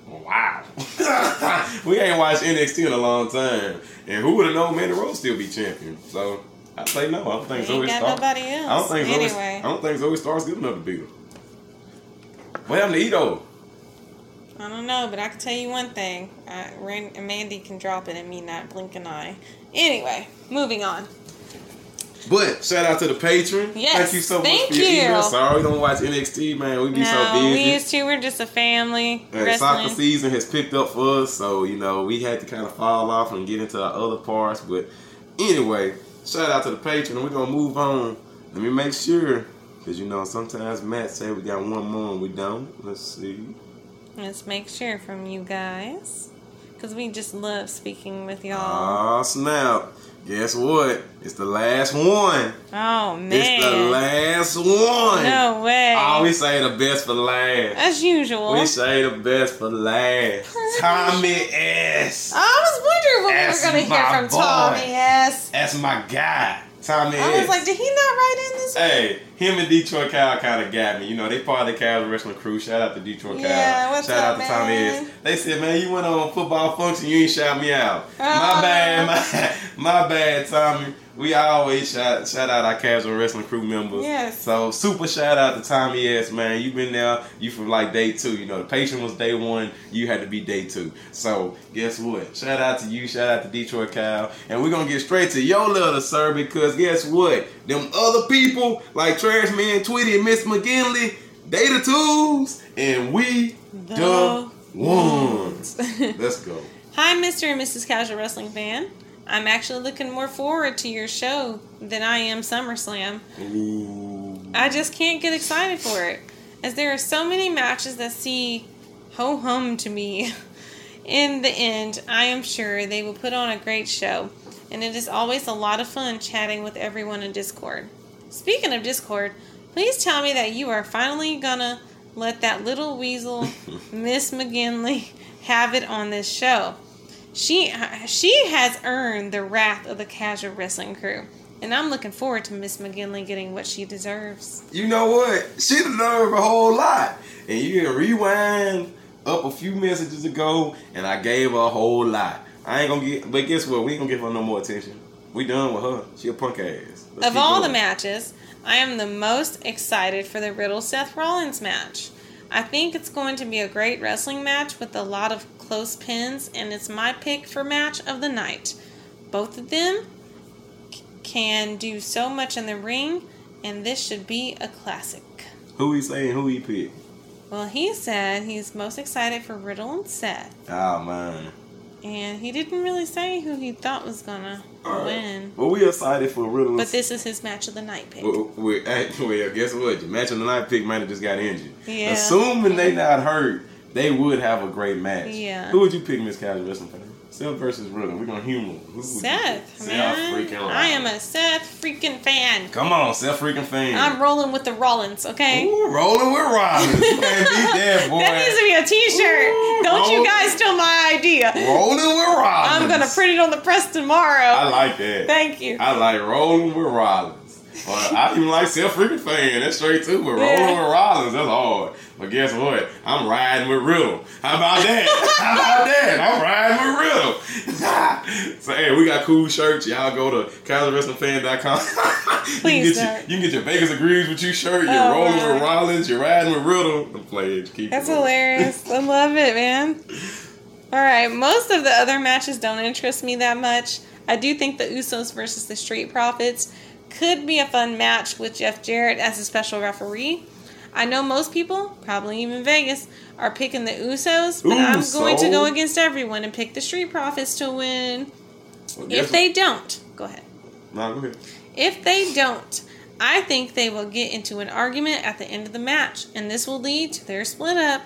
Wow. We ain't watched NXT in a long time. And who would have known Mandy Rose still be champion? So, I say no. I don't think Zoe Stark. Nobody else. I don't think Zoe Stark's good enough to beat her. What happened to Ito? I don't know, but I can tell you one thing. Mandy can drop it and me not blink an eye. Anyway, moving on. But shout out to the patron. Yes, thank you so much for your email. Sorry we don't watch NXT, man. We be so busy. We used to. We're just a family. And soccer season has picked up for us, so you know we had to kind of fall off and get into our other parts. But anyway, shout out to the patron. We're gonna move on. Let me make sure, because you know sometimes Matt say we got one more and we don't. Let's see. Let's make sure from you guys, because we just love speaking with y'all. Aw, snap. Guess what? It's the last one. Oh, man. It's the last one. No way. Oh, we say the best for last. As usual. We say the best for last. Tommy S. I was wondering what we were going to hear from Tommy S. That's my guy. Tommy S. I was like, did he not write in this one? Hey, him and Detroit Kyle kind of got me. You know, they part of the Kyle Wrestling crew. Shout out to Detroit Kyle. Yeah, what's up, man? Shout out to Tommy S. They said, man, you went on football function. You ain't shout me out. My bad, Tommy. We always shout out our Casual Wrestling crew members. Yes. So, super shout out to Tommy S, man. You've been there. You from like day two. You know, the patient was day one. You had to be day two. So, guess what? Shout out to you. Shout out to Detroit Kyle. And we're going to get straight to your letter, sir, because guess what? Them other people, like Trash Man, Tweety, and Miss McGinley, they the tools, and we the ones. Let's go. Hi, Mr. and Mrs. Casual Wrestling fan. I'm actually looking more forward to your show than I am SummerSlam. Ooh. I just can't get excited for it, as there are so many matches that see ho-hum to me. In the end, I am sure they will put on a great show, and it is always a lot of fun chatting with everyone in Discord. Speaking of Discord, please tell me that you are finally gonna let that little weasel, Miss McGinley, have it on this show. She has earned the wrath of the Casual Wrestling crew, and I'm looking forward to Miss McGinley getting what she deserves. You know what? She deserves a whole lot. And you can rewind up a few messages ago, and I gave her a whole lot. But guess what? We ain't gonna give her no more attention. We done with her. She a punk ass. Of all the matches, I am the most excited for the Riddle Seth Rollins match. I think it's going to be a great wrestling match with a lot of close pins, and it's my pick for match of the night. Both of them can do so much in the ring, and this should be a classic. Who he saying? Who he picked? Well, he said he's most excited for Riddle and Seth. Oh, man. And he didn't really say who he thought was going to win. Well, we excited for Riddle. But this is his match of the night pick. Well, guess what? Your match of the night pick might have just got injured. Yeah. Assuming they not hurt, they would have a great match. Yeah. Who would you pick, Miss Casual Wrestling fan? Seth versus Riddle. We're going to humor him. Seth, man. Seth freaking I am a Seth freaking fan. Come on, Seth freaking fan. I'm rolling with the Rollins, okay? Ooh, rolling with Rollins. You can't beat that, boy. That needs to be a t-shirt. Ooh, you guys steal my idea. Rolling with Rollins. I'm going to print it on the press tomorrow. I like that. Thank you. I like rolling with Rollins. I even like Seth freaking fan. That's straight too. But rolling with Rollins, that's hard. But guess what? I'm riding with Riddle. How about that? I'm riding with Riddle. So hey, we got cool shirts. Y'all go to CasualWrestlingFan.com. Please, you can get your Vegas Agrees with you shirt. You're rolling with Rollins. You're riding with Riddle. I'm playing. That's hilarious. I love it, man. All right, most of the other matches don't interest me that much. I do think the Usos versus the Street Profits could be a fun match with Jeff Jarrett as a special referee. I know most people, probably even Vegas, are picking the Usos, but I'm going to go against everyone and pick the Street Profits to win. Well, if they don't, go ahead. No, go ahead. If they don't, I think they will get into an argument at the end of the match, and this will lead to their split up.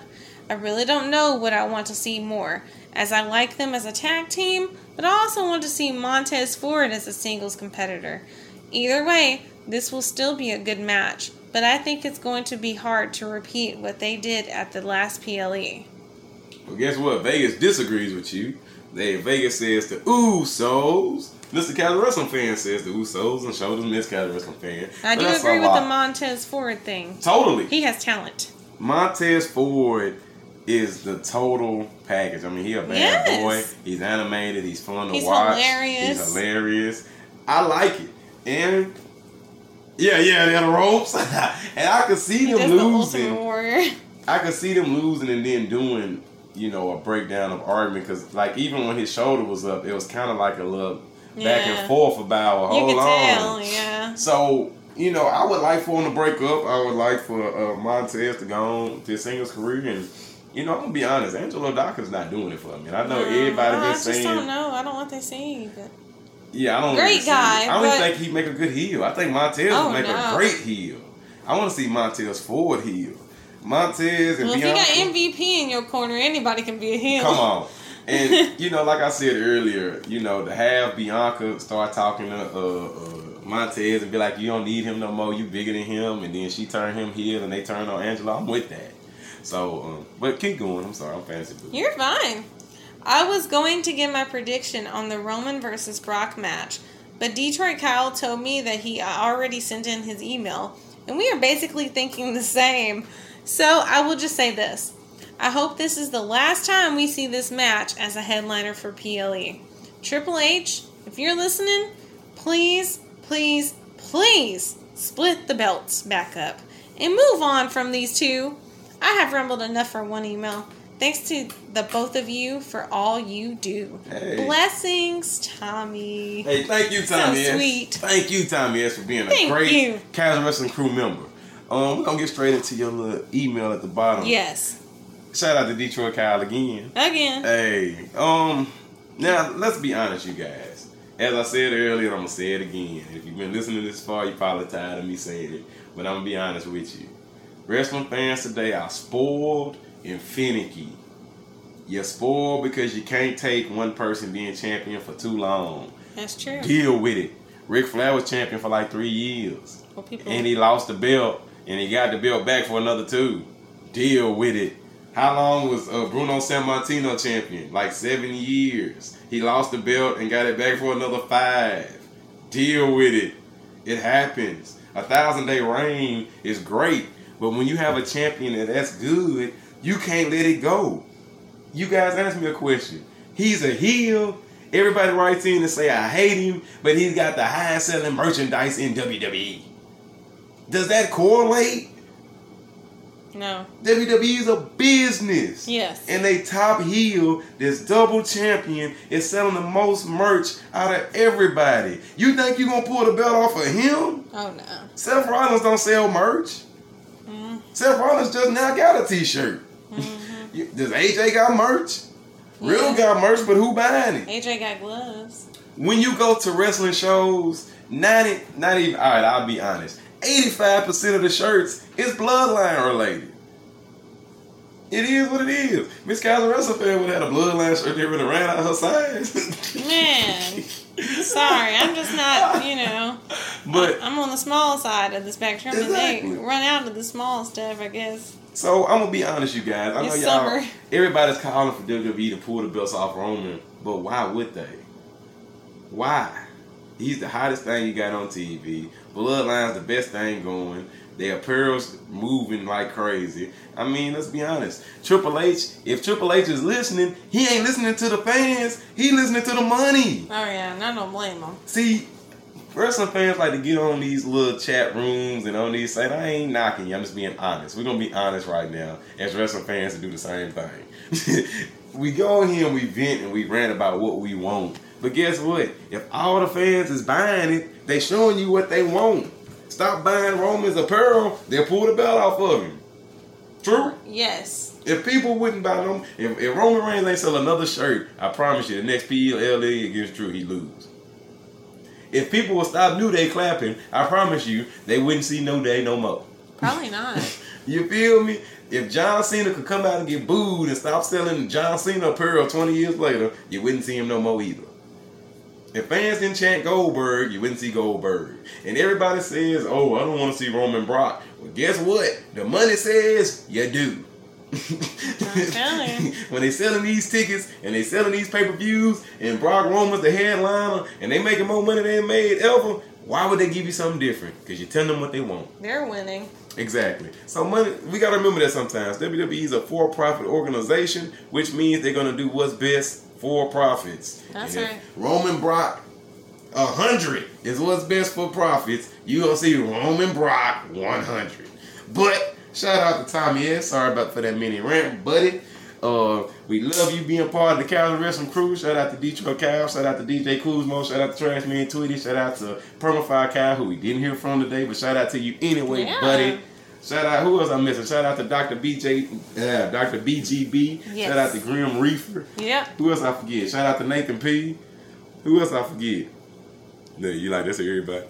I really don't know what I want to see more, as I like them as a tag team, but I also want to see Montez Ford as a singles competitor. Either way, this will still be a good match, but I think it's going to be hard to repeat what they did at the last PLE. Well, guess what? Vegas disagrees with you. Vegas says the Usos. Mr. Casual Wrestling Fan says the Usos and shoulders Miss Casual Wrestling Fan. I do agree with the Montez Ford thing. Totally. He has talent. Montez Ford is the total package. I mean, he a bad boy. He's animated. He's fun to watch. He's hilarious. I like it. And they're the ropes, and I could see them losing. I could see them losing and then doing, you know, a breakdown of argument because, like, even when his shoulder was up, it was kind of like a little back and forth about hold on. Yeah. So you know, I would like for him to break up. I would like for Montez to go on to his singles career and. You know, I'm going to be honest. Angelo Dawkins not doing it for me. And I know everybody been saying... I just don't know. I don't know what they say, but... Yeah, I don't great guy. I don't think he'd make a good heel. I think Montez would make a great heel. I want to see Montez Ford heel. Montez and Bianca. If you got MVP in your corner, anybody can be a heel. Come on. And, you know, like I said earlier, you know, to have Bianca start talking to Montez and be like, you don't need him no more, you bigger than him, and then she turned him heel and they turned on Angela, I'm with that. So, but keep going. I'm sorry, I'm fancy. You're fine. I was going to give my prediction on the Roman versus Brock match, but Detroit Kyle told me that he already sent in his email, and we are basically thinking the same. So, I will just say this. I hope this is the last time we see this match as a headliner for PLE. Triple H, if you're listening, please, please, please split the belts back up and move on from these two. I have rumbled enough for one email. Thanks to the both of you for all you do. Hey. Blessings, Tommy. Hey, thank you, Tommy. So sweet. Thank you, Tommy S, for being a great Casual Wrestling crew member. We're going to get straight into your little email at the bottom. Yes. Shout out to Detroit Kyle again. Hey. Now, let's be honest, you guys. As I said earlier, I'm going to say it again. If you've been listening this far, you're probably tired of me saying it. But I'm going to be honest with you. Wrestling fans today are spoiled and finicky. You're spoiled because you can't take one person being champion for too long. That's true. Deal with it. Ric Flair was champion for like 3 years. Well, and he lost the belt. And he got the belt back for another 2. Deal with it. How long was Bruno Sammartino champion? Like 7 years. He lost the belt and got it back for another 5. Deal with it. It happens. A 1,000-day reign is great, but when you have a champion that's good, you can't let it go. You guys ask me a question. He's a heel. Everybody writes in and say, I hate him, but he's got the highest selling merchandise in WWE. Does that correlate? No. WWE is a business. Yes. And they top heel, this double champion, is selling the most merch out of everybody. You think you're going to pull the belt off of him? Oh, no. Seth Rollins don't sell merch. Mm-hmm. Seth Rollins just now got a t-shirt. Mm-hmm. Does AJ got merch? Yeah. Riddle got merch, but who buying it? AJ got gloves. When you go to wrestling shows, I'll be honest. 85% of the shirts is Bloodline related. It is what it is. Miss Kaiser Wrestling fan would have had a Bloodline shirt that really ran out of her size. Man. Sorry, I'm just not, But I'm on the small side of the spectrum. Exactly. And they run out of the small stuff, I guess. So, I'm going to be honest, you guys. I know it's y'all, summer. Everybody's calling for WWE to pull the belts off Roman, but why would they? Why? He's the hottest thing you got on TV. Bloodline's the best thing going. Their apparel's moving like crazy. I mean, let's be honest. Triple H, if Triple H is listening, he ain't listening to the fans. He listening to the money. Oh, yeah. And I don't blame him. See, wrestling fans like to get on these little chat rooms and on these sites. I ain't knocking you. I'm just being honest. We're going to be honest right now as wrestling fans to do the same thing. We go in here and we vent and we rant about what we want. But guess what? If all the fans is buying it, they showing you what they want. Stop buying Roman's apparel, they'll pull the belt off of him. True? Yes. If people wouldn't buy them, if Roman Reigns ain't sell another shirt, I promise you, the next PLE against Drew, he lose. If people would stop New Day clapping, I promise you, they wouldn't see New Day no more. Probably not. You feel me? If John Cena could come out and get booed and stop selling John Cena apparel 20 years later, you wouldn't see him no more either. If fans didn't chant Goldberg, you wouldn't see Goldberg. And everybody says, oh, I don't want to see Roman Brock. Well, guess what? The money says you do. I'm telling. When they selling these tickets and they selling these pay-per-views and Brock Roman's the headliner and they making more money than they made ever, why would they give you something different? Because you tell them what they want. They're winning. Exactly. So money, we got to remember that sometimes. WWE is a for-profit organization, which means they're going to do what's best for profits. That's right. Roman Brock 100 is what's best for profits. You gonna see Roman Brock 100. But shout out to Tommy S. Sorry about for that mini rant, buddy. We love you being part of the Casual Wrestling crew. Shout out to Detroit Cal. Shout out to DJ Kuzmo. Shout out to Trash Man Tweety. Shout out to Permafire Cal, who we didn't hear from today, but shout out to you anyway, buddy. Shout out, who else I'm missing? Shout out to Dr. BGB. Yes. Shout out to Grim Reefer. Yep. Who else I forget? Shout out to Nathan P. Who else I forget? No, you like that's everybody.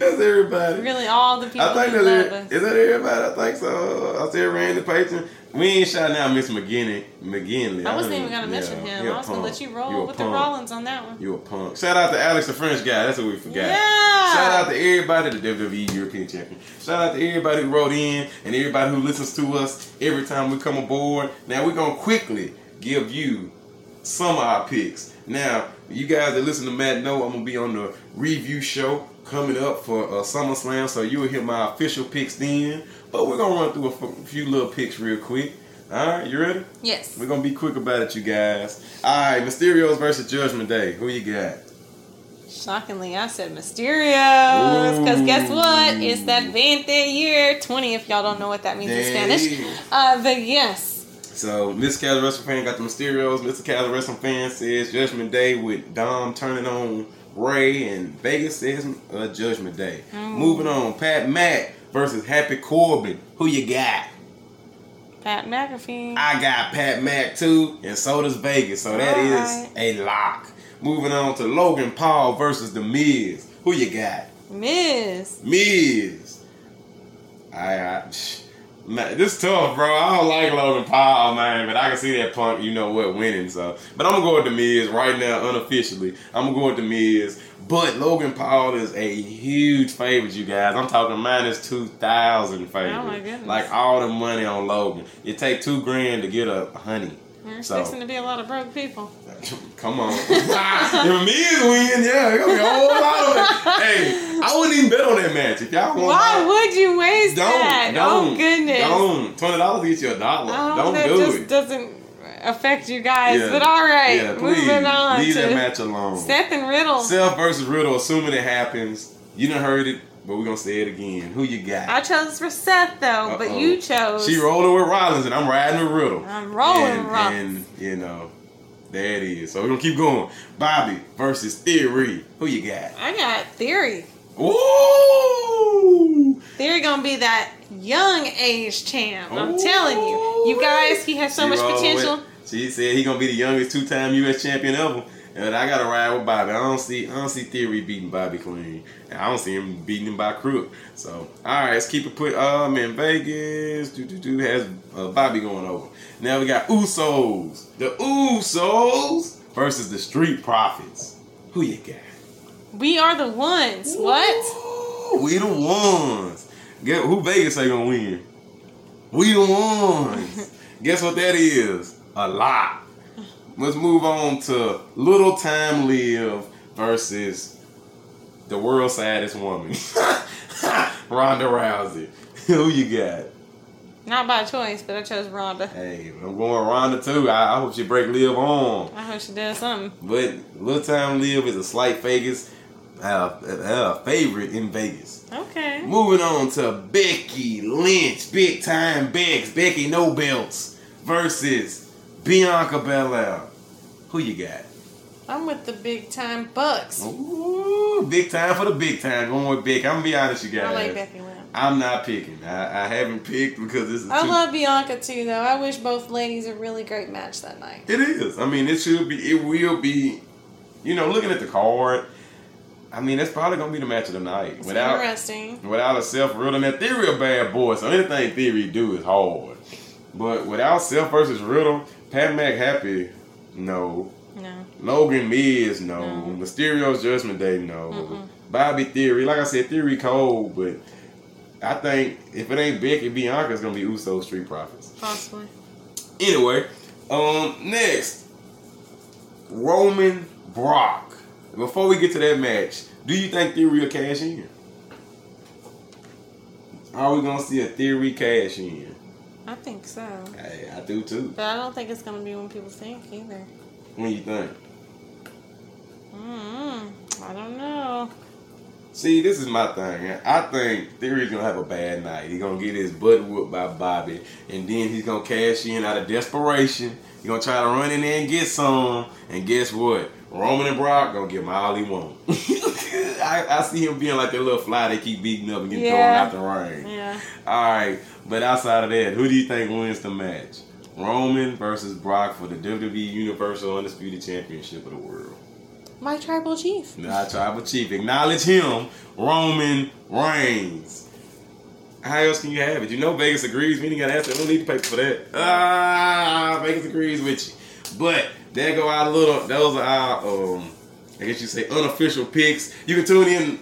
That's everybody. Really, all the people. I think that's is that everybody. I think so. I said Randy Payton. We ain't shouting out Miss McGinley. I wasn't even gonna mention him. I was gonna let you roll with the Rollins on that one. You a punk. Shout out to Alex the French guy. That's what we forgot. Yeah. Shout out to everybody, the WWE European champion. Shout out to everybody who wrote in and everybody who listens to us every time we come aboard. Now we're gonna quickly give you some of our picks. Now, you guys that listen to Matt know I'm gonna be on the review show coming up for SummerSlam, so you'll hear my official picks then. But we're going to run through a few little picks real quick. All right, you ready? Yes. We're going to be quick about it, you guys. All right, Mysterios versus Judgment Day. Who you got? Shockingly, I said Mysterios. Because guess what? It's that 20th year. 20 if y'all don't know what that means in Spanish. But yes. So, Mr. Casual Wrestling Fan got the Mysterios. Mr. Casual Wrestling Fan says Judgment Day with Dom turning on Ray. And Vegas says Judgment Day. Moving on. Pat Mack versus Happy Corbin. Who you got? Pat McAfee. I got Pat Mac too, and so does Vegas. So that is a lock. Moving on to Logan Paul versus The Miz. Who you got? Miz. This is tough, bro. I don't like Logan Paul, man, but I can see that punk, you know what, winning. So, but I'm going to go with The Miz right now, unofficially. I'm going to go with The Miz. But Logan Paul is a huge favorite, you guys. I'm talking minus 2,000 favorite. Oh, my goodness. Like, all the money on Logan. It take $2,000 to get a honey. There's fixing to be a lot of broke people. Come on. If Miz win, yeah, it's going to be a whole lot of it. Hey, I wouldn't even bet on that match. If y'all want would you waste that? Don't. Oh, goodness. Don't. $20 gets you $1. Don't do it. That just doesn't affect you guys. Yeah. But all right, moving on. Leave that match alone. Seth and Riddle. Seth versus Riddle, assuming it happens. You done heard it. But we're going to say it again. Who you got? I chose for Seth, though, but you chose. She rolled with Rollins, and I'm riding with Riddle. I'm rolling with Rollins. And, you know, there it is. So we're going to keep going. Bobby versus Theory. Who you got? I got Theory. Ooh! Theory going to be that young age champ. I'm telling you. You guys, he has so much potential. She said he's going to be the youngest two-time U.S. champion ever. And I gotta ride with Bobby. I don't see Theory beating Bobby clean. I don't see him beating him by crook. So, all right, let's keep it put. In Vegas, has Bobby going over. Now we got Usos. The Usos versus the Street Profits. Who you got? We are the ones. Ooh, what? We the ones. Guess who Vegas ain't gonna win? We the ones. Guess what that is? A lot. Let's move on to Little Time Liv versus the world's saddest woman, Ronda Rousey. Who you got? Not by choice, but I chose Ronda. Hey, I'm going Ronda too. I hope she break Liv on. I hope she does something. But Little Time Liv is a slight Vegas favorite in Vegas. Okay. Moving on to Becky Lynch, big time Bex, Becky No Belts versus Bianca Belair. Who you got? I'm with the big time Bucks. Ooh, big time for the big time. Going with Becky. I'm going to be honest, you guys. I like Becky Lynch. I'm not picking. I haven't picked because this is love Bianca too, though. I wish both ladies a really great match that night. It is. I mean, it will be, you know, looking at the card, I mean, that's probably going to be the match of the night. It's interesting. Without a self-real and that Theory a bad boy, so anything Theory do is hard. But without Self versus Riddle, Pat Mac Happy, no. Logan Miz, no. Mysterio's Judgment Day, no. Mm-mm. Bobby Theory, like I said, Theory cold, but I think if it ain't Becky Bianca, it's gonna be Uso Street Profits. Possibly. Anyway, next Roman Brock. Before we get to that match, do you think Theory will cash in? Are we gonna see a Theory cash in? I think so. Hey, I do too. But I don't think it's going to be when people think either. When you think? I don't know. See, this is my thing. I think Theory's going to have a bad night. He's going to get his butt whooped by Bobby. And then he's going to cash in out of desperation. He's going to try to run in there and get some. And guess what? Roman and Brock going to give him all he wants. I see him being like that little fly they keep beating up and getting thrown out the ring. Yeah. All right. But outside of that, who do you think wins the match? Roman versus Brock for the WWE Universal Undisputed Championship of the World. My tribal chief. My tribal chief. Acknowledge him, Roman Reigns. How else can you have it? You know Vegas agrees. We ain't got to ask them. We don't need to pay for that. Vegas agrees with you. But there go our little, those are our, I guess you say, unofficial picks. You can tune in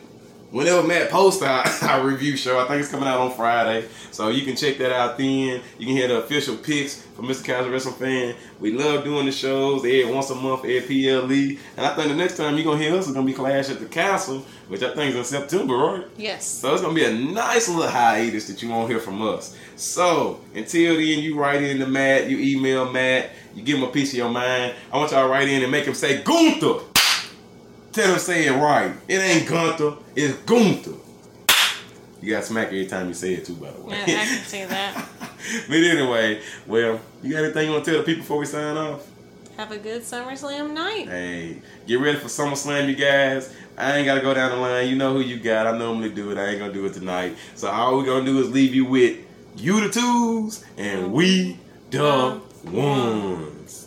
whenever Matt posts our review show. I think it's coming out on Friday. So you can check that out then. You can hear the official picks from Mr. Casual Wrestling Fan. We love doing the shows. They air once a month at PLE. And I think the next time you're going to hear us is going to be Clash at the Castle, which I think is in September, right? Yes. So it's going to be a nice little hiatus that you won't hear from us. So until then, you write in to Matt. You email Matt. You give him a piece of your mind. I want y'all to write in and make him say, Gunther! Tell him say it right. It ain't Gunther. It's Gunther. You got smack every time you say it too, by the way. Yeah, I can say that. But anyway, well, you got anything you want to tell the people before we sign off? Have a good SummerSlam night. Hey, get ready for SummerSlam, you guys. I ain't got to go down the line. You know who you got. I normally do it. I ain't going to do it tonight. So all we're going to do is leave you with you the twos and we the ones.